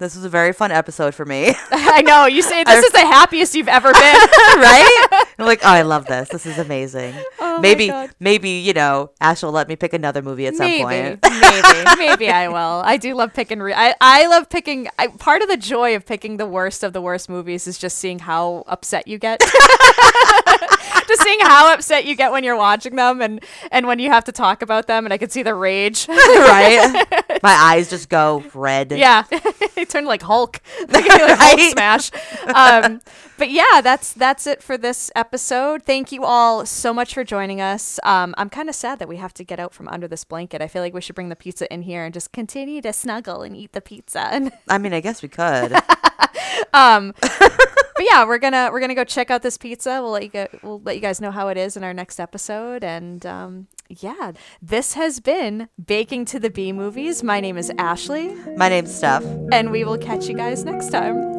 This was a very fun episode for me. I know. You say this is the happiest you've ever been. Right? I'm like, oh, I love this. This is amazing. Oh, maybe, you know, Ash will let me pick another movie at some point. Maybe I will. I do love picking. Part of the joy of picking the worst of the worst movies is just seeing how upset you get. Just seeing how upset you get when you're watching them and when you have to talk about them, and I could see the rage. Right? My eyes just go red. Yeah. They turn like Hulk. Like right? Hulk smash. But yeah, that's it for this episode. Thank you all so much for joining us. I'm kind of sad that we have to get out from under this blanket. I feel like we should bring the pizza in here and just continue to snuggle and eat the pizza. I mean, I guess we could. But yeah, we're gonna go check out this pizza. We'll let you guys know how it is in our next episode. And yeah, this has been Baking to the B Movies. My name is Ashley. My name's Steph. And we will catch you guys next time.